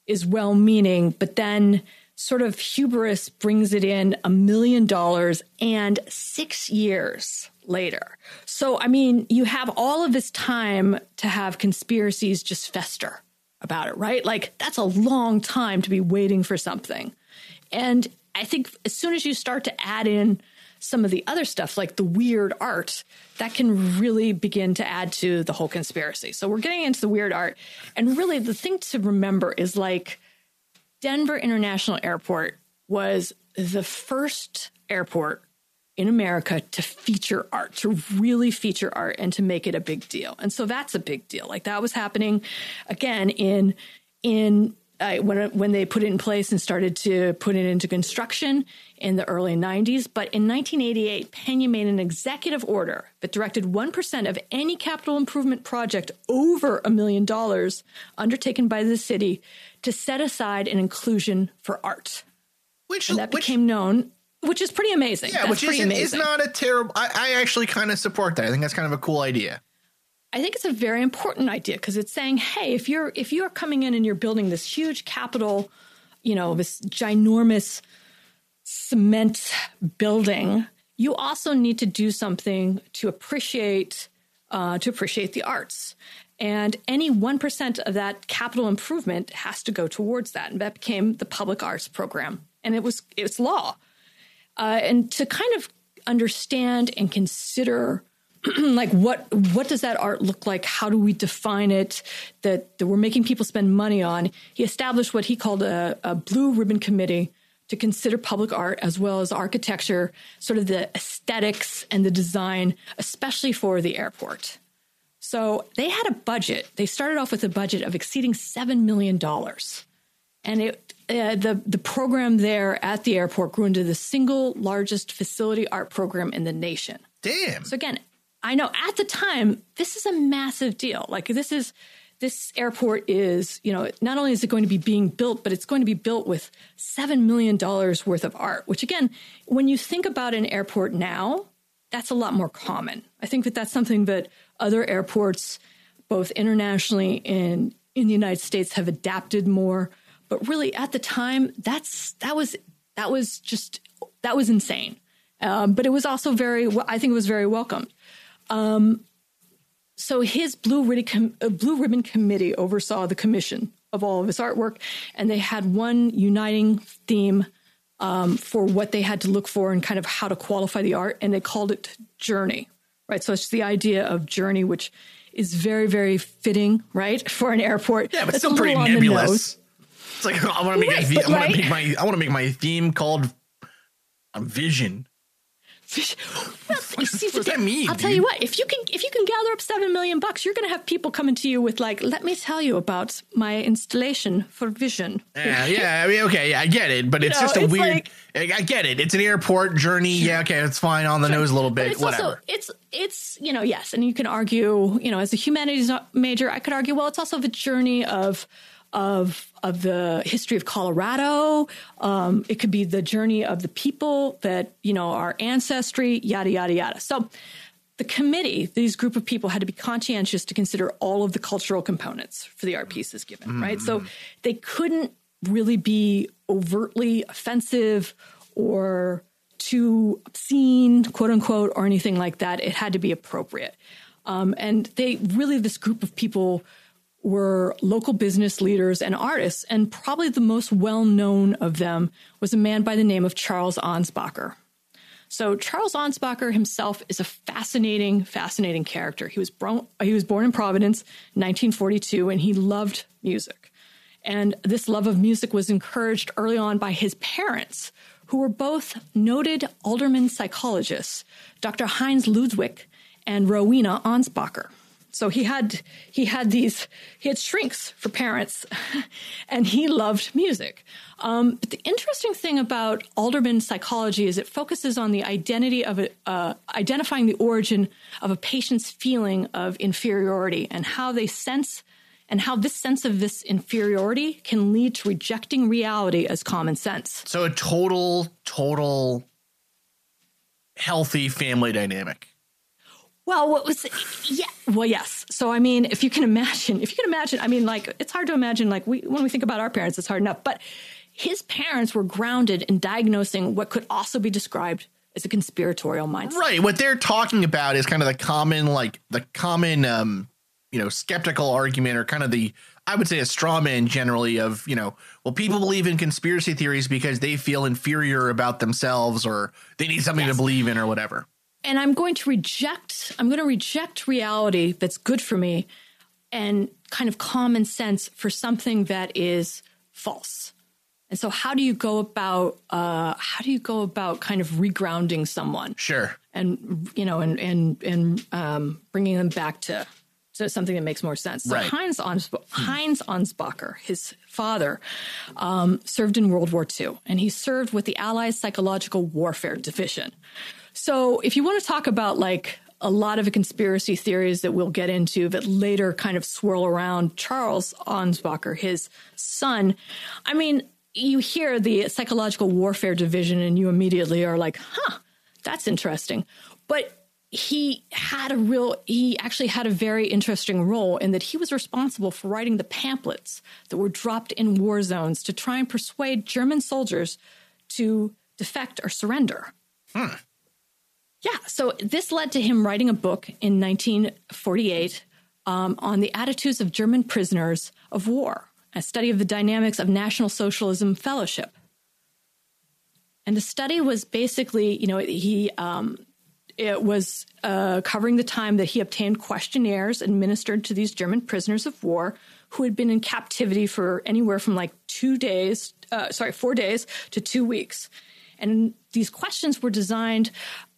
is well-meaning, but then sort of hubris brings it in a million dollars and six years later. So, I mean, you have all of this time to have conspiracies just fester about it, right? Like, that's a long time to be waiting for something. And I think as soon as you start to add in some of the other stuff, like the weird art, that can really begin to add to the whole conspiracy. So we're getting into the weird art. And really, the thing to remember is, like, Denver International Airport was the first airport in America to feature art, to really feature art and to make it a big deal. And so that's a big deal. Like, that was happening, again, in in Uh, when when they put it in place and started to put it into construction in the early nineties. But in nineteen eighty-eight, Peña made an executive order that directed one percent of any capital improvement project over a million dollars undertaken by the city to set aside an inclusion for art. Which and that which, became known, which is pretty amazing. Yeah, that's which pretty amazing. Is not a terrible... I, I actually kind of support that. I think that's kind of a cool idea. I think it's a very important idea because it's saying, hey, if you're if you're coming in and you're building this huge capital, you know, this ginormous cement building, you also need to do something to appreciate uh, to appreciate the arts. And any one percent of that capital improvement has to go towards that. And that became the public arts program. And it was it's law. Uh, and to kind of understand and consider like what what does that art look like? How do we define it that, that we're making people spend money on? He established what he called a, a blue ribbon committee to consider public art as well as architecture, sort of the aesthetics and the design, especially for the airport. So they had a budget. They started off with a budget of exceeding seven million dollars. And it uh, the the program there at the airport grew into the single largest facility art program in the nation. Damn. So again, I know at the time, this is a massive deal. Like this is, this airport is, you know, not only is it going to be being built, but it's going to be built with seven million dollars worth of art, which again, when you think about an airport now, that's a lot more common. I think that that's something that other airports, both internationally and in the United States, have adapted more. But really at the time, that's, that was, that was just, that was insane. Um, but it was also very, I think it was very welcomed. Um, So his Blue Ribbon, Com- uh, Blue Ribbon Committee oversaw the commission of all of his artwork, and they had one uniting theme um, for what they had to look for and kind of how to qualify the art, and they called it journey, right? So it's the idea of journey, which is very, very fitting, right, for an airport. Yeah, but it's still pretty nebulous. It's like, I want to make, yes, I right? make my I want to make my theme called um, Vision. Well, you see, what does that mean? I'll dude? tell you what, if you can if you can gather up seven million bucks, you're going to have people coming to you with like, let me tell you about my installation for Vision. Yeah, yeah, I mean, okay, yeah, I get it, but you it's know, just a it's weird. Like, I get it. It's an airport journey. Yeah, okay, it's fine on the sure. nose a little bit. But it's whatever. Also, it's it's you know yes, and you can argue you know as a humanities major, I could argue well, it's also the journey of of. of the history of Colorado. Um, it could be the journey of the people that, you know, our ancestry, yada, yada, yada. So the committee, these group of people had to be conscientious to consider all of the cultural components for the art pieces given, mm-hmm. right? So they couldn't really be overtly offensive or too obscene, quote unquote, or anything like that. It had to be appropriate. Um, and they really, this group of people were local business leaders and artists, and probably the most well-known of them was a man by the name of Charles Ansbacher. So Charles Ansbacher himself is a fascinating, fascinating character. He was, bro- he was born in Providence, nineteen forty-two, and he loved music. And this love of music was encouraged early on by his parents, who were both noted alderman psychologists, Doctor Heinz Ludwig and Rowena Ansbacher. So he had he had these he had shrinks for parents, and he loved music. Um, but the interesting thing about alderman psychology is it focuses on the identity of a, uh, identifying the origin of a patient's feeling of inferiority and how they sense and how this sense of this inferiority can lead to rejecting reality as common sense. So a total, total healthy family dynamic. Well, what was yeah? Well, yes. So, I mean, if you can imagine, if you can imagine, I mean, like, it's hard to imagine, like, we when we think about our parents, it's hard enough. But his parents were grounded in diagnosing what could also be described as a conspiratorial mindset. Right. What they're talking about is kind of the common, like, the common, um, you know, skeptical argument, or kind of the, I would say, a straw man generally of, you know, well, people believe in conspiracy theories because they feel inferior about themselves, or they need something yes. to believe in, or whatever. And I'm going to reject, I'm going to reject reality that's good for me and kind of common sense for something that is false. And so how do you go about, uh, how do you go about kind of regrounding someone? Sure. And, you know, and, and, and um, bringing them back to, to something that makes more sense. So right. Heinz Ansb- hmm. Heinz Ansbacher, his father, um, served in World War Two, and he served with the Allies Psychological Warfare Division. So if you want to talk about like a lot of the conspiracy theories that we'll get into that later kind of swirl around Charles Ansbacher, his son, I mean, you hear the Psychological Warfare Division and you immediately are like, huh, that's interesting. But he had a real, he actually had a very interesting role in that he was responsible for writing the pamphlets that were dropped in war zones to try and persuade German soldiers to defect or surrender. Hmm. Yeah, so this led to him writing a book in nineteen forty-eight um, on the attitudes of German prisoners of war, a study of the dynamics of National Socialism Fellowship. And the study was basically, you know, he um, it was uh, covering the time that he obtained questionnaires administered to these German prisoners of war who had been in captivity for anywhere from like two days, uh, sorry, four days to two weeks. And these questions were designed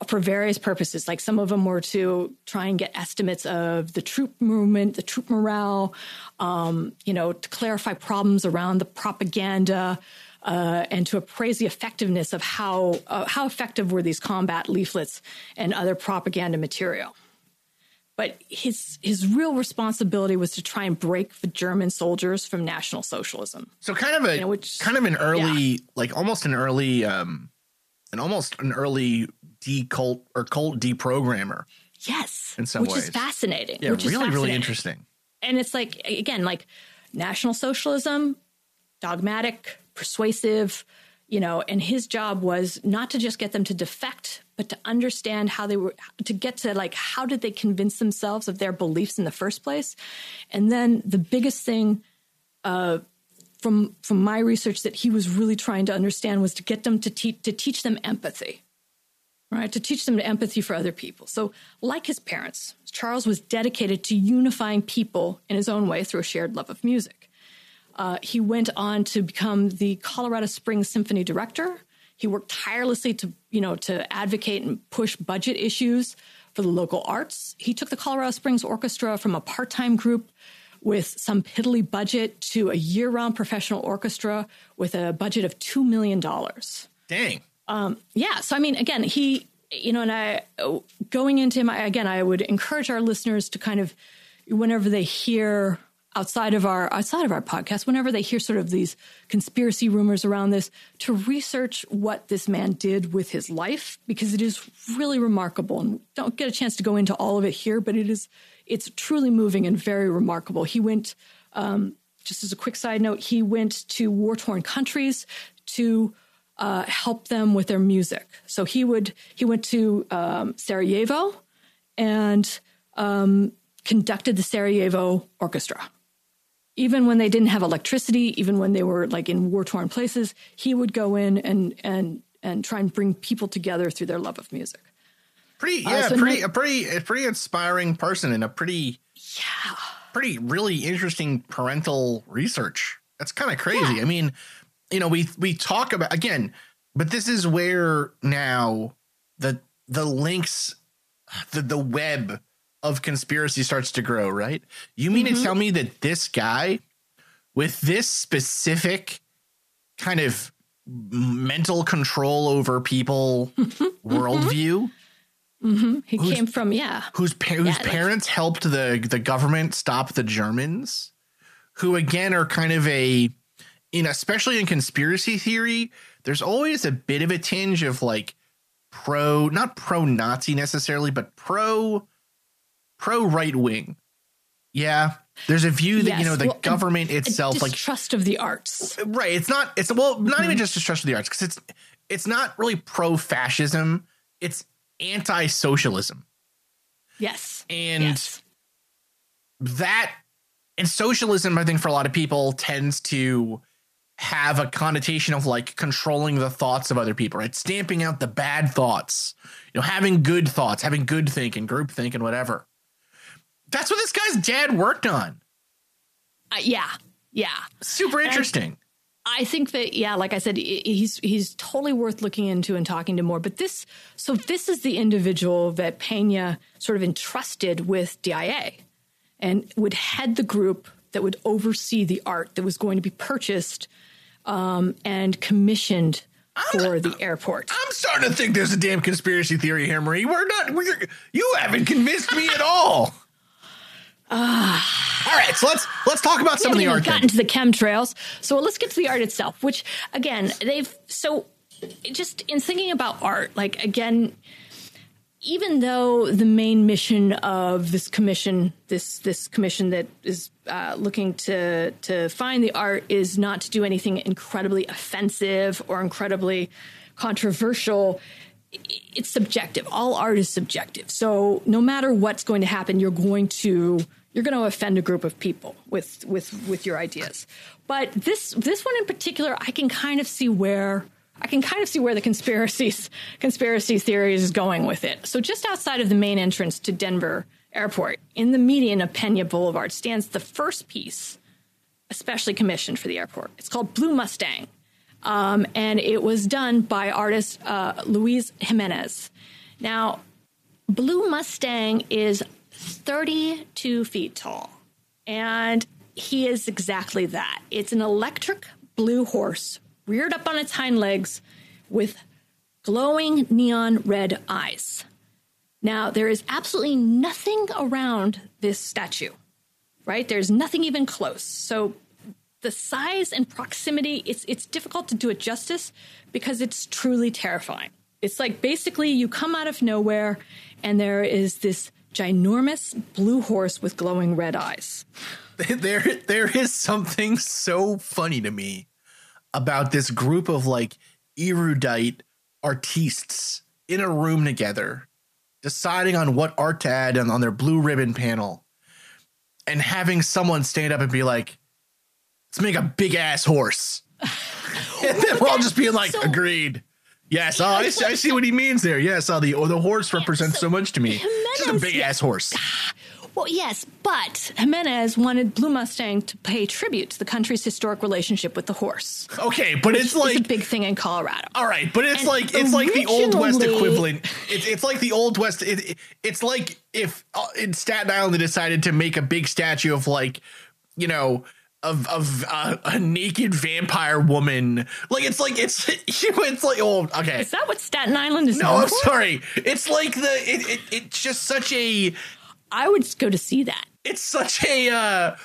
for various purposes. Like some of them were to try and get estimates of the troop movement, the troop morale, um, you know, to clarify problems around the propaganda, uh, and to appraise the effectiveness of how uh, how effective were these combat leaflets and other propaganda material. But his his real responsibility was to try and break the German soldiers from National Socialism. So kind of a you know, which, kind of an early, yeah. like almost an early. Um... And almost an early decult or cult deprogrammer. Yes. In some which ways. Is fascinating. Yeah, which really, is fascinating. really interesting. And it's like, again, like National Socialism, dogmatic, persuasive, you know, and his job was not to just get them to defect, but to understand how they were, to get to like, how did they convince themselves of their beliefs in the first place? And then the biggest thing uh, from from my research that he was really trying to understand was to get them to, te- to teach them empathy, right? To teach them empathy for other people. So like his parents, Charles was dedicated to unifying people in his own way through a shared love of music. Uh, he went on to become the Colorado Springs Symphony director. He worked tirelessly to, you know, to advocate and push budget issues for the local arts. He took the Colorado Springs Orchestra from a part-time group with some piddly budget to a year-round professional orchestra with a budget of two million dollars. Dang. Um, yeah. So, I mean, again, he, you know, and I, going into him, I, again, I would encourage our listeners to kind of, whenever they hear... Outside of our outside of our podcast, whenever they hear sort of these conspiracy rumors around this, to research what this man did with his life, because it is really remarkable. And we don't get a chance to go into all of it here, but it is it's truly moving and very remarkable. He went, um, just as a quick side note, he went to war-torn countries to uh, help them with their music. So he would he went to um, Sarajevo and um, conducted the Sarajevo Orchestra. Even when they didn't have electricity, even when they were like in war-torn places, he would go in and and and try and bring people together through their love of music. Pretty, yeah, uh, so pretty, my, a pretty, a pretty inspiring person, and a pretty, yeah, pretty really interesting parental research. That's kind of crazy. Yeah. I mean, you know, we we talk about again, but this is where now the the links, the the web of conspiracy starts to grow, right? You mean mm-hmm. to tell me that this guy with this specific kind of mental control over people mm-hmm. worldview, mm-hmm. he came from, yeah. Whose, pa- whose yeah, parents like- helped the, the government stop the Germans, who again are kind of a, in especially in conspiracy theory, there's always a bit of a tinge of like pro, not pro-Nazi necessarily, but pro Pro right wing. Yeah. There's a view that, yes. you know, the well, government a, itself, a distrust like trust of the arts. Right. It's not it's well, not mm-hmm. even just distrust of the arts, because it's it's not really pro fascism. It's anti socialism. Yes. And yes. that and socialism, I think, for a lot of people tends to have a connotation of like controlling the thoughts of other people, right? Stamping out the bad thoughts, you know, having good thoughts, having good thinking, group thinking, whatever. That's what this guy's dad worked on. Uh, yeah. Yeah. Super interesting. And I think that, yeah, like I said, he's, he's totally worth looking into and talking to more, but this, so this is the individual that Peña sort of entrusted with D I A and would head the group that would oversee the art that was going to be purchased um, and commissioned I'm for not, the airport. I'm starting to think there's a damn conspiracy theory here, Marie. We're not, we're, you haven't convinced me at all. Uh, all right, so let's let's talk about some of the art. We've gotten to the chemtrails. So let's get to the art itself, which, again, they've, so just in thinking about art, like, again, even though the main mission of this commission, this this commission that is uh, looking to to find the art is not to do anything incredibly offensive or incredibly controversial, it's subjective. All art is subjective. So no matter what's going to happen, you're going to you're going to offend a group of people with with with your ideas. But this this one in particular, I can kind of see where. I can kind of see where the conspiracies, conspiracy theories is going with it. So just outside of the main entrance to Denver Airport, in the median of Peña Boulevard, stands the first piece, especially commissioned for the airport. It's called Blue Mustang, um, and it was done by artist uh, Luis Jimenez. Now, Blue Mustang is thirty-two feet tall, and he is exactly that. It's an electric blue horse reared up on its hind legs with glowing neon red eyes. Now, there is absolutely nothing around this statue, right? There's nothing even close. So the size and proximity, it's it's difficult to do it justice because it's truly terrifying. It's like basically you come out of nowhere and there is this ginormous blue horse with glowing red eyes. There, there is something so funny to me about this group of like erudite artistes in a room together, deciding on what art to add on, on their blue ribbon panel, and having someone stand up and be like, let's make a big ass horse. And then we're all just being like, so, agreed. Yes, oh, I, see, I see what he means there. Yes, oh, the, oh, the horse represents yeah, so, so much to me. Jimenez, it's just a big yeah. ass horse. Well, yes, but Jimenez wanted Blue Mustang to pay tribute to the country's historic relationship with the horse. Okay, but it's like... It's a big thing in Colorado. All right, but it's and like it's like the Old West equivalent. It, it's like the Old West... It, it, it's like if uh, in Staten Island they decided to make a big statue of, like, you know... of of uh, a naked vampire woman. Like, it's like, it's, it's like, oh, okay. Is that what Staten Island is? No, I'm for? sorry. It's like the, it, it, it's just such a. I would go to see that. It's such a, uh,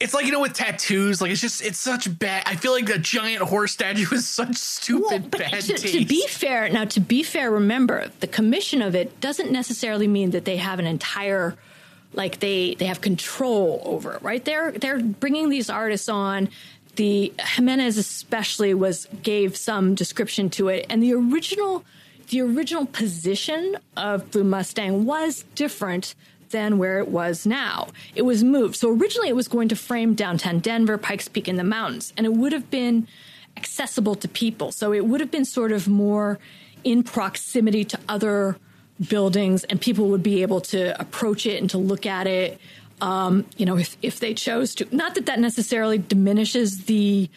it's like, you know, with tattoos, like, it's just, it's such bad. I feel like a giant horse statue is such stupid, well, but bad to, taste. To be fair, now to be fair, remember, the commission of it doesn't necessarily mean that they have an entire Like they, they have control over it, right? They're they're bringing these artists on. The Jimenez especially was gave some description to it, and the original the original position of Blue Mustang was different than where it was now. It was moved. So originally it was going to frame downtown Denver, Pikes Peak, and the mountains, and it would have been accessible to people. So it would have been sort of more in proximity to other buildings, and people would be able to approach it and to look at it, um, you know, if, if they chose to. Not that that necessarily diminishes the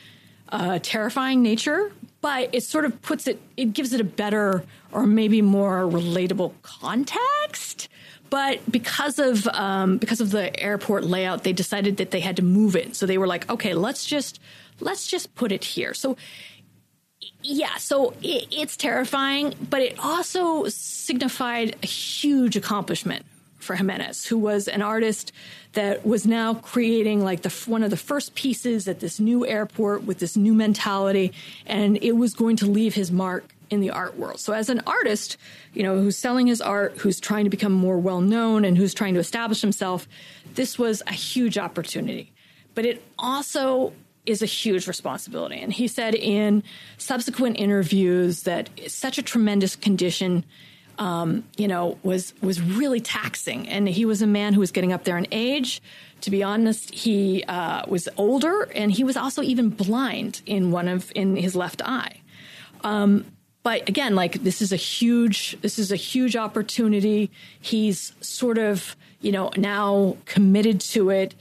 uh, terrifying nature, but it sort of puts it, it gives it a better or maybe more relatable context. But because of um, because of the airport layout, they decided that they had to move it. So they were like, okay, let's just let's just put it here. So. Yeah, so it, it's terrifying, but it also signified a huge accomplishment for Jimenez, who was an artist that was now creating like the one of the first pieces at this new airport with this new mentality, and it was going to leave his mark in the art world. So as an artist, you know, who's selling his art, who's trying to become more well-known and who's trying to establish himself, this was a huge opportunity. But it also... is a huge responsibility. And he said in subsequent interviews that such a tremendous condition, um, you know, was was really taxing. And he was a man who was getting up there in age. To be honest, he uh, was older, and he was also even blind in one of in his left eye. Um, but again, like this is a huge this is a huge opportunity. He's sort of, you know, now committed to it.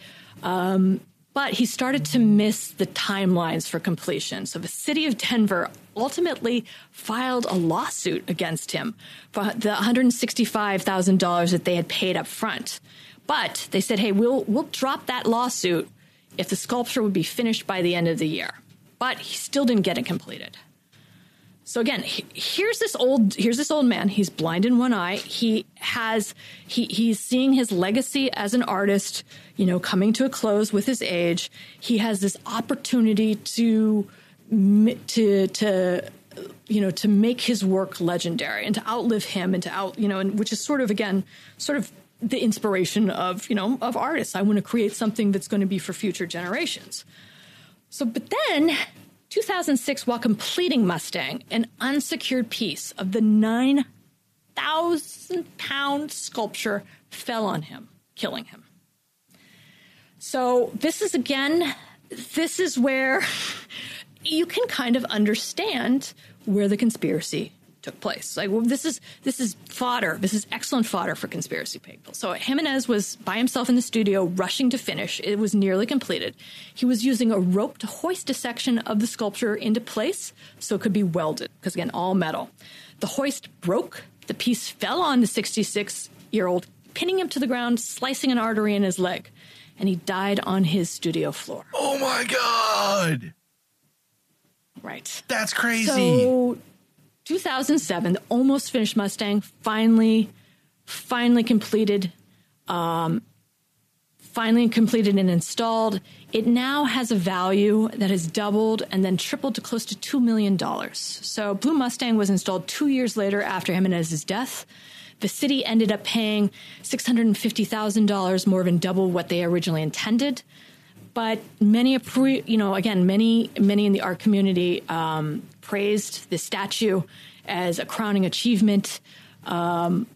Um, But he started to miss the timelines for completion. So the city of Denver ultimately filed a lawsuit against him for the one hundred sixty-five thousand dollars that they had paid up front. But they said, hey, we'll we'll drop that lawsuit if the sculpture would be finished by the end of the year. But he still didn't get it completed. So again, here's this old here's this old man. He's blind in one eye. He has he he's seeing his legacy as an artist, you know, coming to a close with his age. He has this opportunity to to to you know to make his work legendary and to outlive him and to out you know and which is sort of again sort of the inspiration of you know of artists. I want to create something that's going to be for future generations. So, but then. two thousand six, while completing Mustang, an unsecured piece of the nine thousand pound sculpture fell on him, killing him. So this is, again, this is where you can kind of understand where the conspiracy took place. Like, well, this is this is fodder. This is excellent fodder for conspiracy people. So Jimenez was by himself in the studio, rushing to finish. It was nearly completed. He was using a rope to hoist a section of the sculpture into place so it could be welded, because, again, all metal. The hoist broke. The piece fell on the sixty-six-year-old, pinning him to the ground, slicing an artery in his leg, and he died on his studio floor. Oh, my God! Right. That's crazy. So... two thousand seven, the almost finished Mustang finally, finally completed, um, finally completed and installed. It now has a value that has doubled and then tripled to close to two million dollars. So Blue Mustang was installed two years later after Jimenez's death. The city ended up paying six hundred fifty thousand dollars, more than double what they originally intended. But many, you know, again, many, many in the art community um, praised this statue as a crowning achievement, um,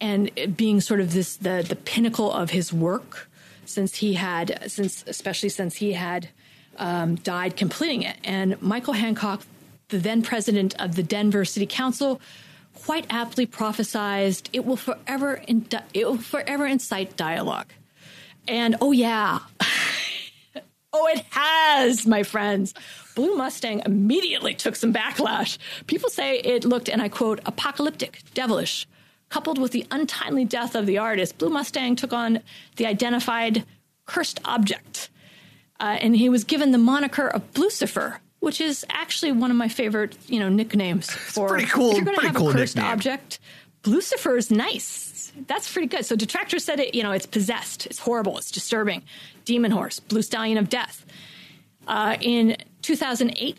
and being sort of this the the pinnacle of his work since he had since especially since he had um, died completing it. And Michael Hancock, the then president of the Denver City Council, quite aptly prophesized, it will forever in, it will forever incite dialogue. And oh yeah, oh it has, my friends. Blue Mustang immediately took some backlash. People say it looked, and I quote, apocalyptic, devilish. Coupled with the untimely death of the artist, Blue Mustang took on the identified cursed object, uh, and he was given the moniker of Blucifer, which is actually one of my favorite, you know, nicknames. For, it's pretty cool. If you're going to have cool a cursed nickname. Object, Blucifer is nice. That's pretty good. So detractors said it, you know, it's possessed, it's horrible, it's disturbing. Demon horse, blue stallion of death. Uh, in two thousand eight,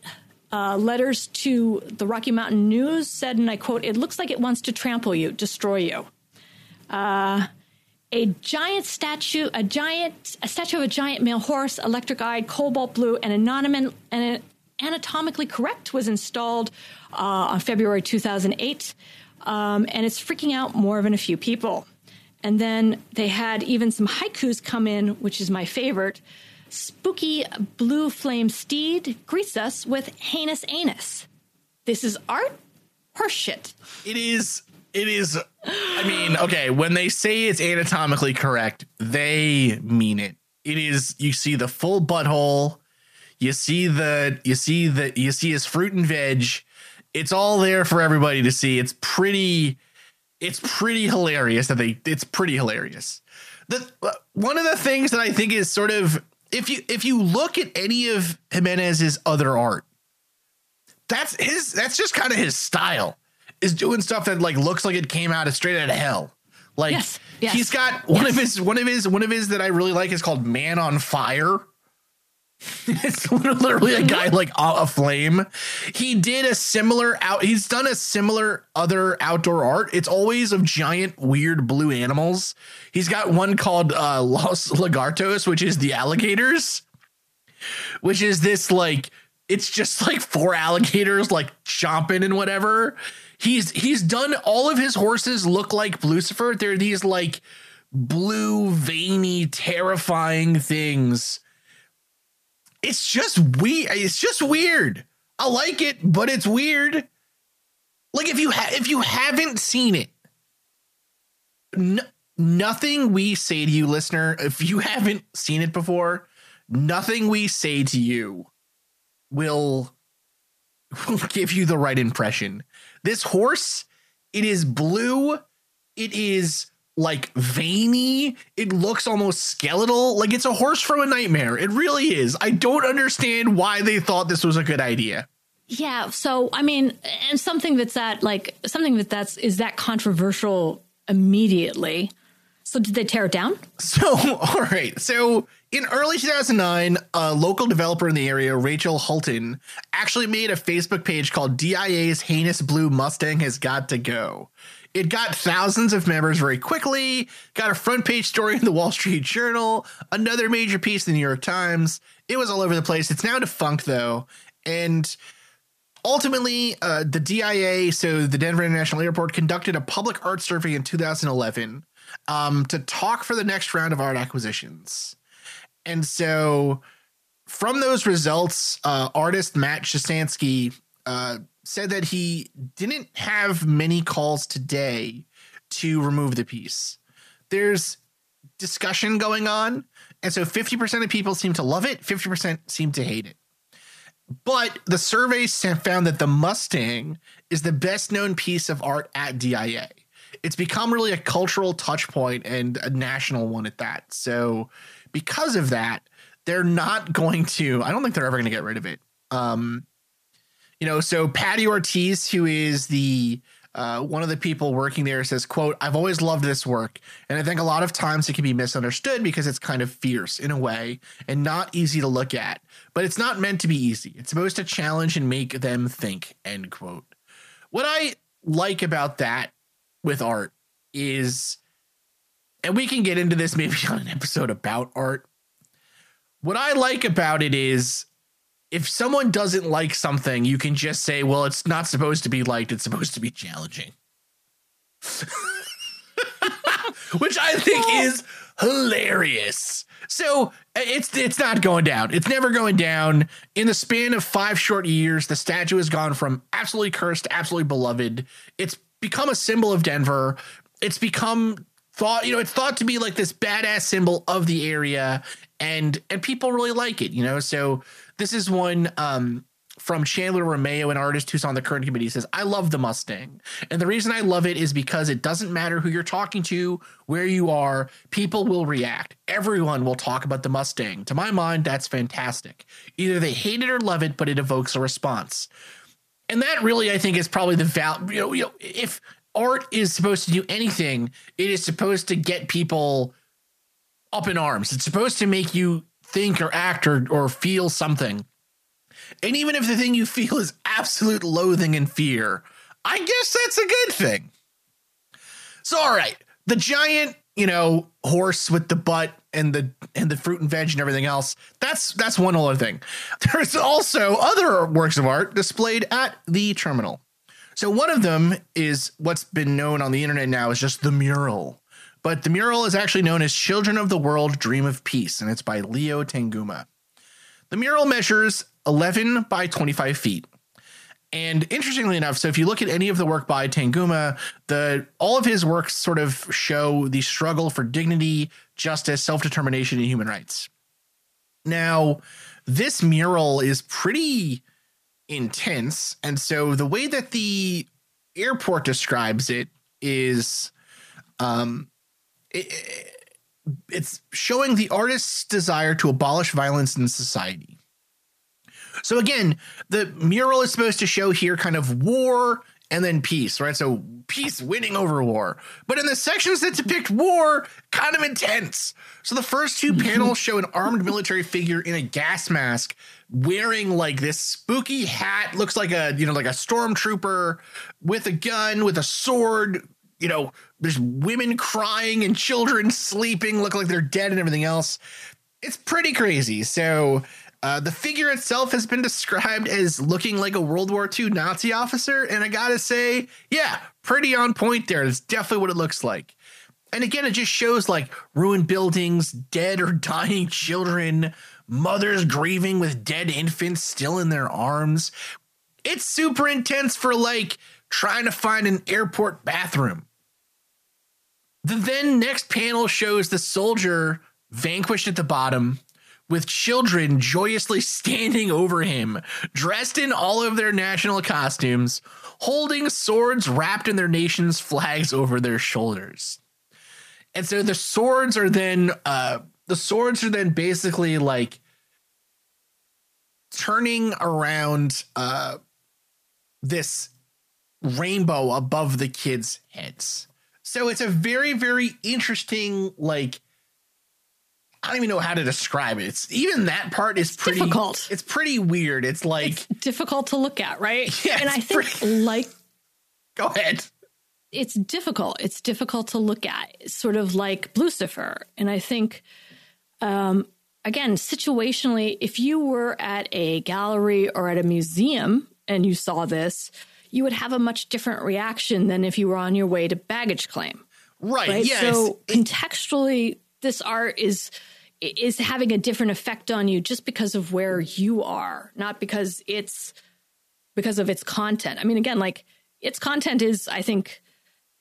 uh, letters to the Rocky Mountain News said, and I quote, "It looks like it wants to trample you, destroy you." Uh, a giant statue, a giant, a statue of a giant male horse, electric-eyed, cobalt blue, and anonymous, and a anatomically correct was installed uh, on February two thousand eight, um, and it's freaking out more than a few people. And then they had even some haikus come in, which is my favorite. Spooky blue flame steed greets us with heinous anus. This is art? Horseshit. It is. It is. I mean, okay, when they say it's anatomically correct, they mean it. It is. You see the full butthole. You see the you see the you see his fruit and veg. It's all there for everybody to see. It's pretty it's pretty hilarious that they it's pretty hilarious. The one of the things that I think is sort of if you if you look at any of Jimenez's other art, that's his that's just kind of his style, is doing stuff that like looks like it came out of straight out of hell. Like yes, yes, he's got one yes. of his one of his one of his that I really like is called Man on Fire. It's literally a guy like aflame. He did a similar out. He's done a similar other outdoor art. It's always of giant, weird blue animals. He's got one called uh, Los Lagartos, which is the alligators, which is this like it's just like four alligators like chomping and whatever. He's he's done all of his horses look like Blucifer. They're these like blue, veiny, terrifying things. It's just we. It's just weird. I like it, but it's weird. Like if you ha- if you haven't seen it, no- nothing we say to you, listener. If you haven't seen it before, nothing we say to you will will give you the right impression. This horse, it is blue. It is like veiny. It looks almost skeletal. Like it's a horse from a nightmare. It really is. I don't understand why they thought this was a good idea. Yeah. So, I mean, and something that's that like something that that's is that controversial immediately. So did they tear it down? So, all right. So in early two thousand nine, a local developer in the area, Rachel Halton, actually made a Facebook page called D I A's Heinous Blue Mustang Has Got to Go. It got thousands of members very quickly, got a front page story in the Wall Street Journal, another major piece in the New York Times. It was all over the place. It's now defunct, though. And ultimately, uh, the D I A, so the Denver International Airport, conducted a public art survey in two thousand eleven um, to talk for the next round of art acquisitions. And so from those results, uh, artist Matt Shasansky uh said that he didn't have many calls today to remove the piece. There's discussion going on. And so fifty percent of people seem to love it. fifty percent seem to hate it. But the survey found that the Mustang is the best known piece of art at D I A. It's become really a cultural touch point and a national one at that. So because of that, they're not going to, I don't think they're ever going to get rid of it. Um, You know, so Patty Ortiz, who is the uh, one of the people working there, says, quote, "I've always loved this work. And I think a lot of times it can be misunderstood because it's kind of fierce in a way and not easy to look at. But it's not meant to be easy. It's supposed to challenge and make them think," end quote. What I like about that with art is, and we can get into this maybe on an episode about art. What I like about it is if someone doesn't like something, you can just say, well, it's not supposed to be liked. It's supposed to be challenging. Which I think is hilarious. So it's it's not going down. It's never going down. In the span of five short years, the statue has gone from absolutely cursed to absolutely beloved. It's become a symbol of Denver. It's become thought, you know, it's thought to be like this badass symbol of the area, and and people really like it, you know. So this is one um, from Chandler Romeo, an artist who's on the current committee, says, I love the Mustang. And the reason I love it is because it doesn't matter who you're talking to, where you are, people will react. Everyone will talk about the Mustang. To my mind, that's fantastic. Either they hate it or love it, but it evokes a response. And that really, I think, is probably the value. You know, you know, if art is supposed to do anything, it is supposed to get people up in arms. It's supposed to make you think or act or, or feel something. And even if the thing you feel is absolute loathing and fear, I guess that's a good thing. So, all right, the giant, you know, horse with the butt and the and the fruit and veg and everything else. That's that's one other thing. There's also other works of art displayed at the terminal. So one of them is what's been known on the internet now as just the mural. But the mural is actually known as Children of the World Dream of Peace, and it's by Leo Tanguma. The mural measures eleven by twenty-five feet. And interestingly enough, so if you look at any of the work by Tanguma, the all of his works sort of show the struggle for dignity, justice, self-determination, and human rights. Now, this mural is pretty intense. And so the way that the airport describes it is um, it, it's showing the artist's desire to abolish violence in society. So again, the mural is supposed to show here kind of war and then peace, right? So peace winning over war. But in the sections that depict war, kind of intense. So the first two panels show an armed military figure in a gas mask wearing like this spooky hat, looks like a, you know, like a stormtrooper with a gun, with a sword. You know, there's women crying and children sleeping, look like they're dead and everything else. It's pretty crazy. So Uh, the figure itself has been described as looking like a World War Two Nazi officer. And I gotta say, yeah, pretty on point there. That's definitely what it looks like. And again, it just shows like ruined buildings, dead or dying children, mothers grieving with dead infants still in their arms. It's super intense for like trying to find an airport bathroom. The then next panel shows the soldier vanquished at the bottom, with children joyously standing over him, dressed in all of their national costumes, holding swords wrapped in their nation's flags over their shoulders. And so the swords are then uh, the swords are then basically like turning around uh, this rainbow above the kids' heads. So it's a very, very interesting, like, I don't even know how to describe it. It's even that part is pretty difficult. It's pretty weird. It's like it's difficult to look at, right? Yeah, and I think pretty, like go ahead. It's difficult. It's difficult to look at. It's sort of like Blucifer. And I think um, again, situationally, if you were at a gallery or at a museum and you saw this, you would have a much different reaction than if you were on your way to baggage claim. Right. right? Yeah. So it, contextually, this art is is having a different effect on you just because of where you are, not because it's because of its content. I mean, again, like its content is, I think,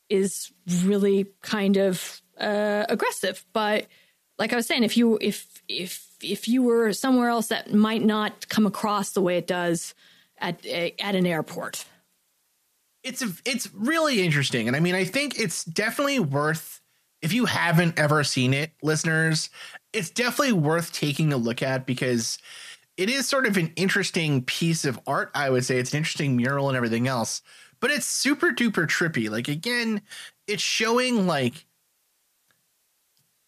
is really kind of uh, aggressive. But like I was saying, if you if if if you were somewhere else, that might not come across the way it does at at an airport. It's a, it's really interesting, and I mean, I think it's definitely worth. If you haven't ever seen it, listeners, it's definitely worth taking a look at because it is sort of an interesting piece of art. I would say it's an interesting mural and everything else, but it's super duper trippy. Like, again, it's showing like,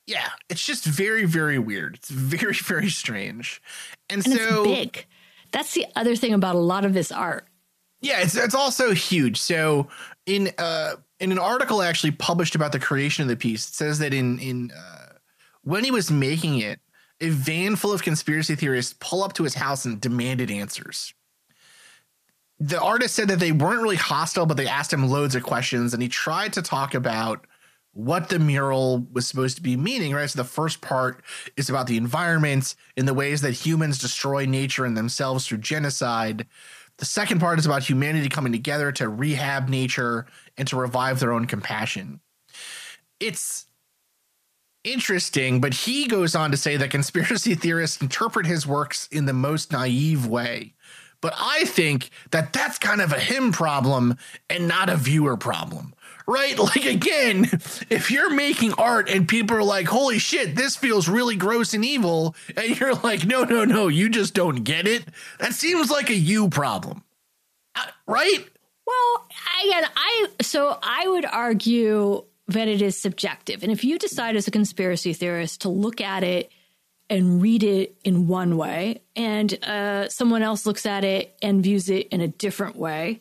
yeah, it's just very, very weird. It's very, very strange. And, and so it's big. That's the other thing about a lot of this art. Yeah, it's it's also huge. So in uh in an article actually published about the creation of the piece, it says that in in uh, when he was making it, a van full of conspiracy theorists pull up to his house and demanded answers. The artist said that they weren't really hostile, but they asked him loads of questions, and he tried to talk about what the mural was supposed to be meaning, right? So the first part is about the environment and the ways that humans destroy nature and themselves through genocide. The second part is about humanity coming together to rehab nature and to revive their own compassion. It's interesting, but he goes on to say that conspiracy theorists interpret his works in the most naive way. But I think that that's kind of a him problem and not a viewer problem, right? Like, again, if you're making art and people are like, holy shit, this feels really gross and evil, and you're like, no, no, no, you just don't get it. That seems like a you problem, right? Well, again, I so I would argue that it is subjective. And if you decide as a conspiracy theorist to look at it and read it in one way, and uh, someone else looks at it and views it in a different way,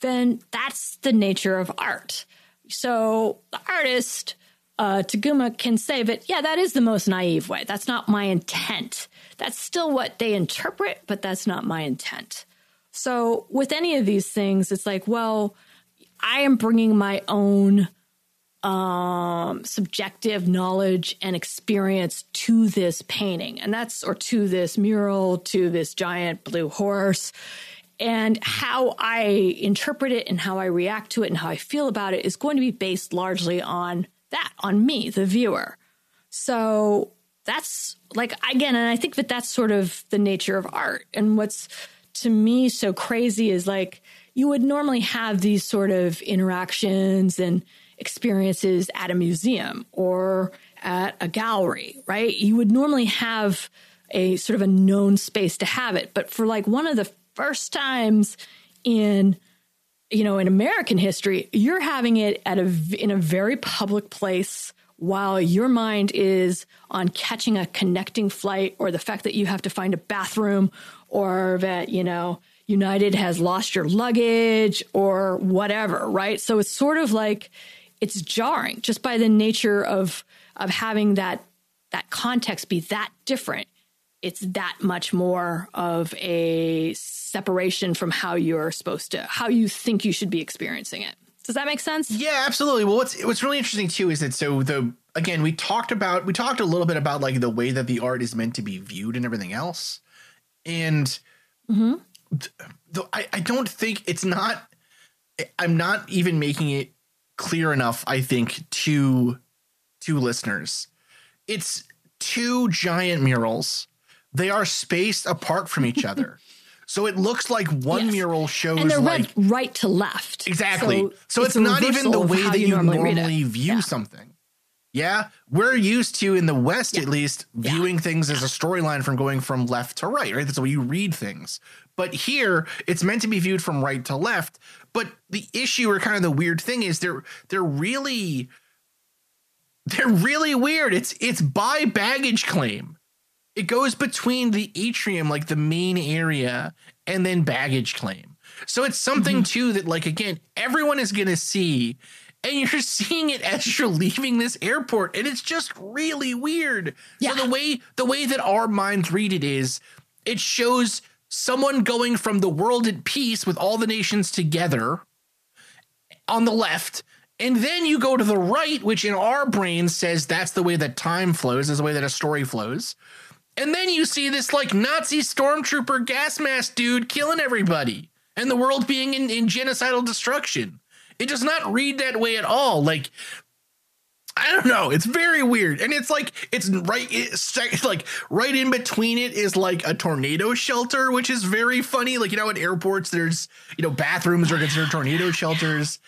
then that's the nature of art. So the artist, uh, Tanguma, can say that, yeah, that is the most naive way. That's not my intent. That's still what they interpret, but that's not my intent. So with any of these things, it's like, well, I am bringing my own um subjective knowledge and experience to this painting, and that's, or to this mural, to this giant blue horse, and how I interpret it and how I react to it and how I feel about it is going to be based largely on that, on me, the viewer. So that's, like, again, and I think that that's sort of the nature of art. And what's to me so crazy is, like, you would normally have these sort of interactions and experiences at a museum or at a gallery, right? You would normally have a sort of a known space to have it. But for, like, one of the first times in, you know, in American history, you're having it at a, in a very public place while your mind is on catching a connecting flight, or the fact that you have to find a bathroom, or that, you know, United has lost your luggage or whatever, right? So it's sort of like, it's jarring just by the nature of of having that that context be that different. It's that much more of a separation from how you're supposed to, how you think you should be experiencing it. Does that make sense? Yeah, absolutely. Well, what's what's really interesting too is that, so the again we talked about we talked a little bit about, like, the way that the art is meant to be viewed and everything else, and mm-hmm. th- th- I I don't think it's not I'm not even making it clear enough, I think, to to listeners. It's two giant murals. They are spaced apart from each other, so it looks like one yes. mural shows, and they're like read right to left. Exactly. So, so it's, it's not even the way that you normally, normally view yeah. something. Yeah, we're used to, in the West yeah. at least, viewing yeah. things as a storyline from going from left to right. Right, that's the way you read things. But here, it's meant to be viewed from right to left. But the issue, or kind of the weird thing, is they're they're really they're really weird. It's it's by baggage claim. It goes between the atrium, like the main area, and then baggage claim. So it's something mm-hmm. too that, like, again, everyone is gonna see, and you're seeing it as you're leaving this airport, and it's just really weird. Yeah. So the way the way that our minds read it is, it shows someone going from the world at peace with all the nations together on the left, and then you go to the right, which in our brain says that's the way that time flows, is the way that a story flows. And then you see this, like, Nazi stormtrooper gas mask dude killing everybody and the world being in, in genocidal destruction. It does not read that way at all. Like, I don't know. It's very weird. And it's like, it's right, it's like right in between it is, like, a tornado shelter, which is very funny. Like, you know, at airports, there's, you know, bathrooms are considered tornado shelters.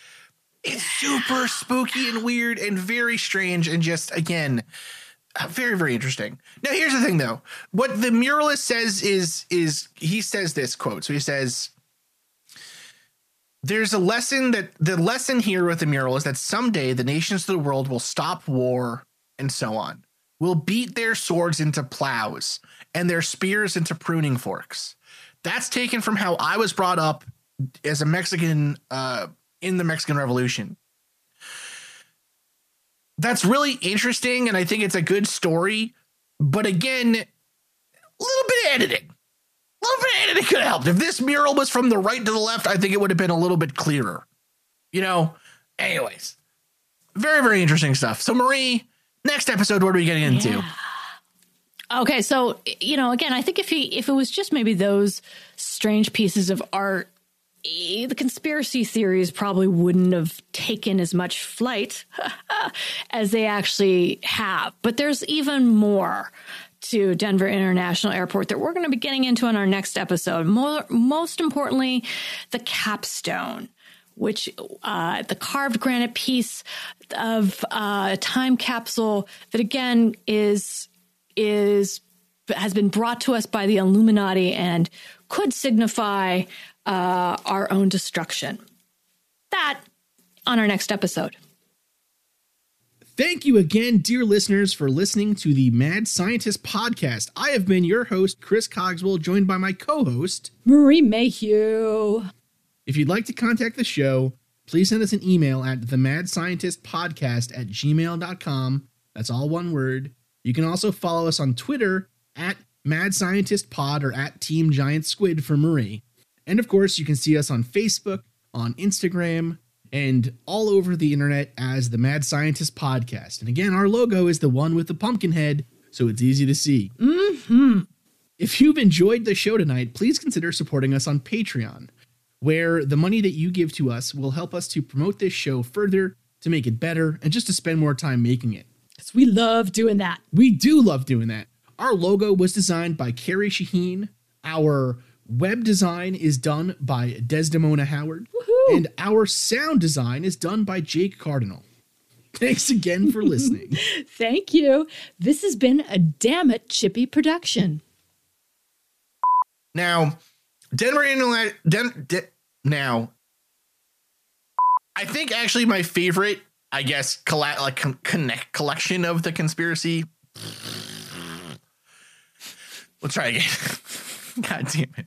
It's super spooky and weird and very strange. And just, again, very, very interesting. Now, here's the thing, though. What the muralist says is, is he says this quote. So he says, there's a lesson that the lesson here with the mural is that someday the nations of the world will stop war and so on. We'll beat their swords into plows and their spears into pruning forks. That's taken from how I was brought up as a Mexican uh, in the Mexican Revolution. That's really interesting, and I think it's a good story. But again, a little bit of editing. A little bit of editing could have helped. If this mural was from the right to the left, I think it would have been a little bit clearer. You know? Anyways. Very, very interesting stuff. So, Marie, next episode, what are we getting into? Yeah. Okay, so, you know, again, I think if he, if it was just maybe those strange pieces of art, eh, the conspiracy theories probably wouldn't have taken as much flight as they actually have. But there's even more to Denver International Airport that we're going to be getting into in our next episode. More, most importantly, the capstone, which uh, the carved granite piece of uh, a time capsule that, again, is... is has been brought to us by the Illuminati and could signify uh, our own destruction. That on our next episode. Thank you again, dear listeners, for listening to the Mad Scientist Podcast. I have been your host, Chris Cogswell, joined by my co-host, Marie Mayhew. If you'd like to contact the show, please send us an email at the mad scientist podcast at gmail dot com. That's all one word. You can also follow us on Twitter at Mad Scientist Pod or at Team Giant Squid for Marie. And of course, you can see us on Facebook, on Instagram, and all over the internet as the Mad Scientist Podcast. And again, our logo is the one with the pumpkin head, so it's easy to see. Mm-hmm. If you've enjoyed the show tonight, please consider supporting us on Patreon, where the money that you give to us will help us to promote this show further, to make it better, and just to spend more time making it. We love doing that. We do love doing that. Our logo was designed by Carrie Shaheen. Our web design is done by Desdemona Howard. Woohoo! And our sound design is done by Jake Cardinal. Thanks again for listening. Thank you. This has been a Damn It Chippy production. Now, Denver Internet. Den, De, now, I think actually my favorite, I guess, coll- like con- connect collection of the conspiracy. Let's try again. God damn it.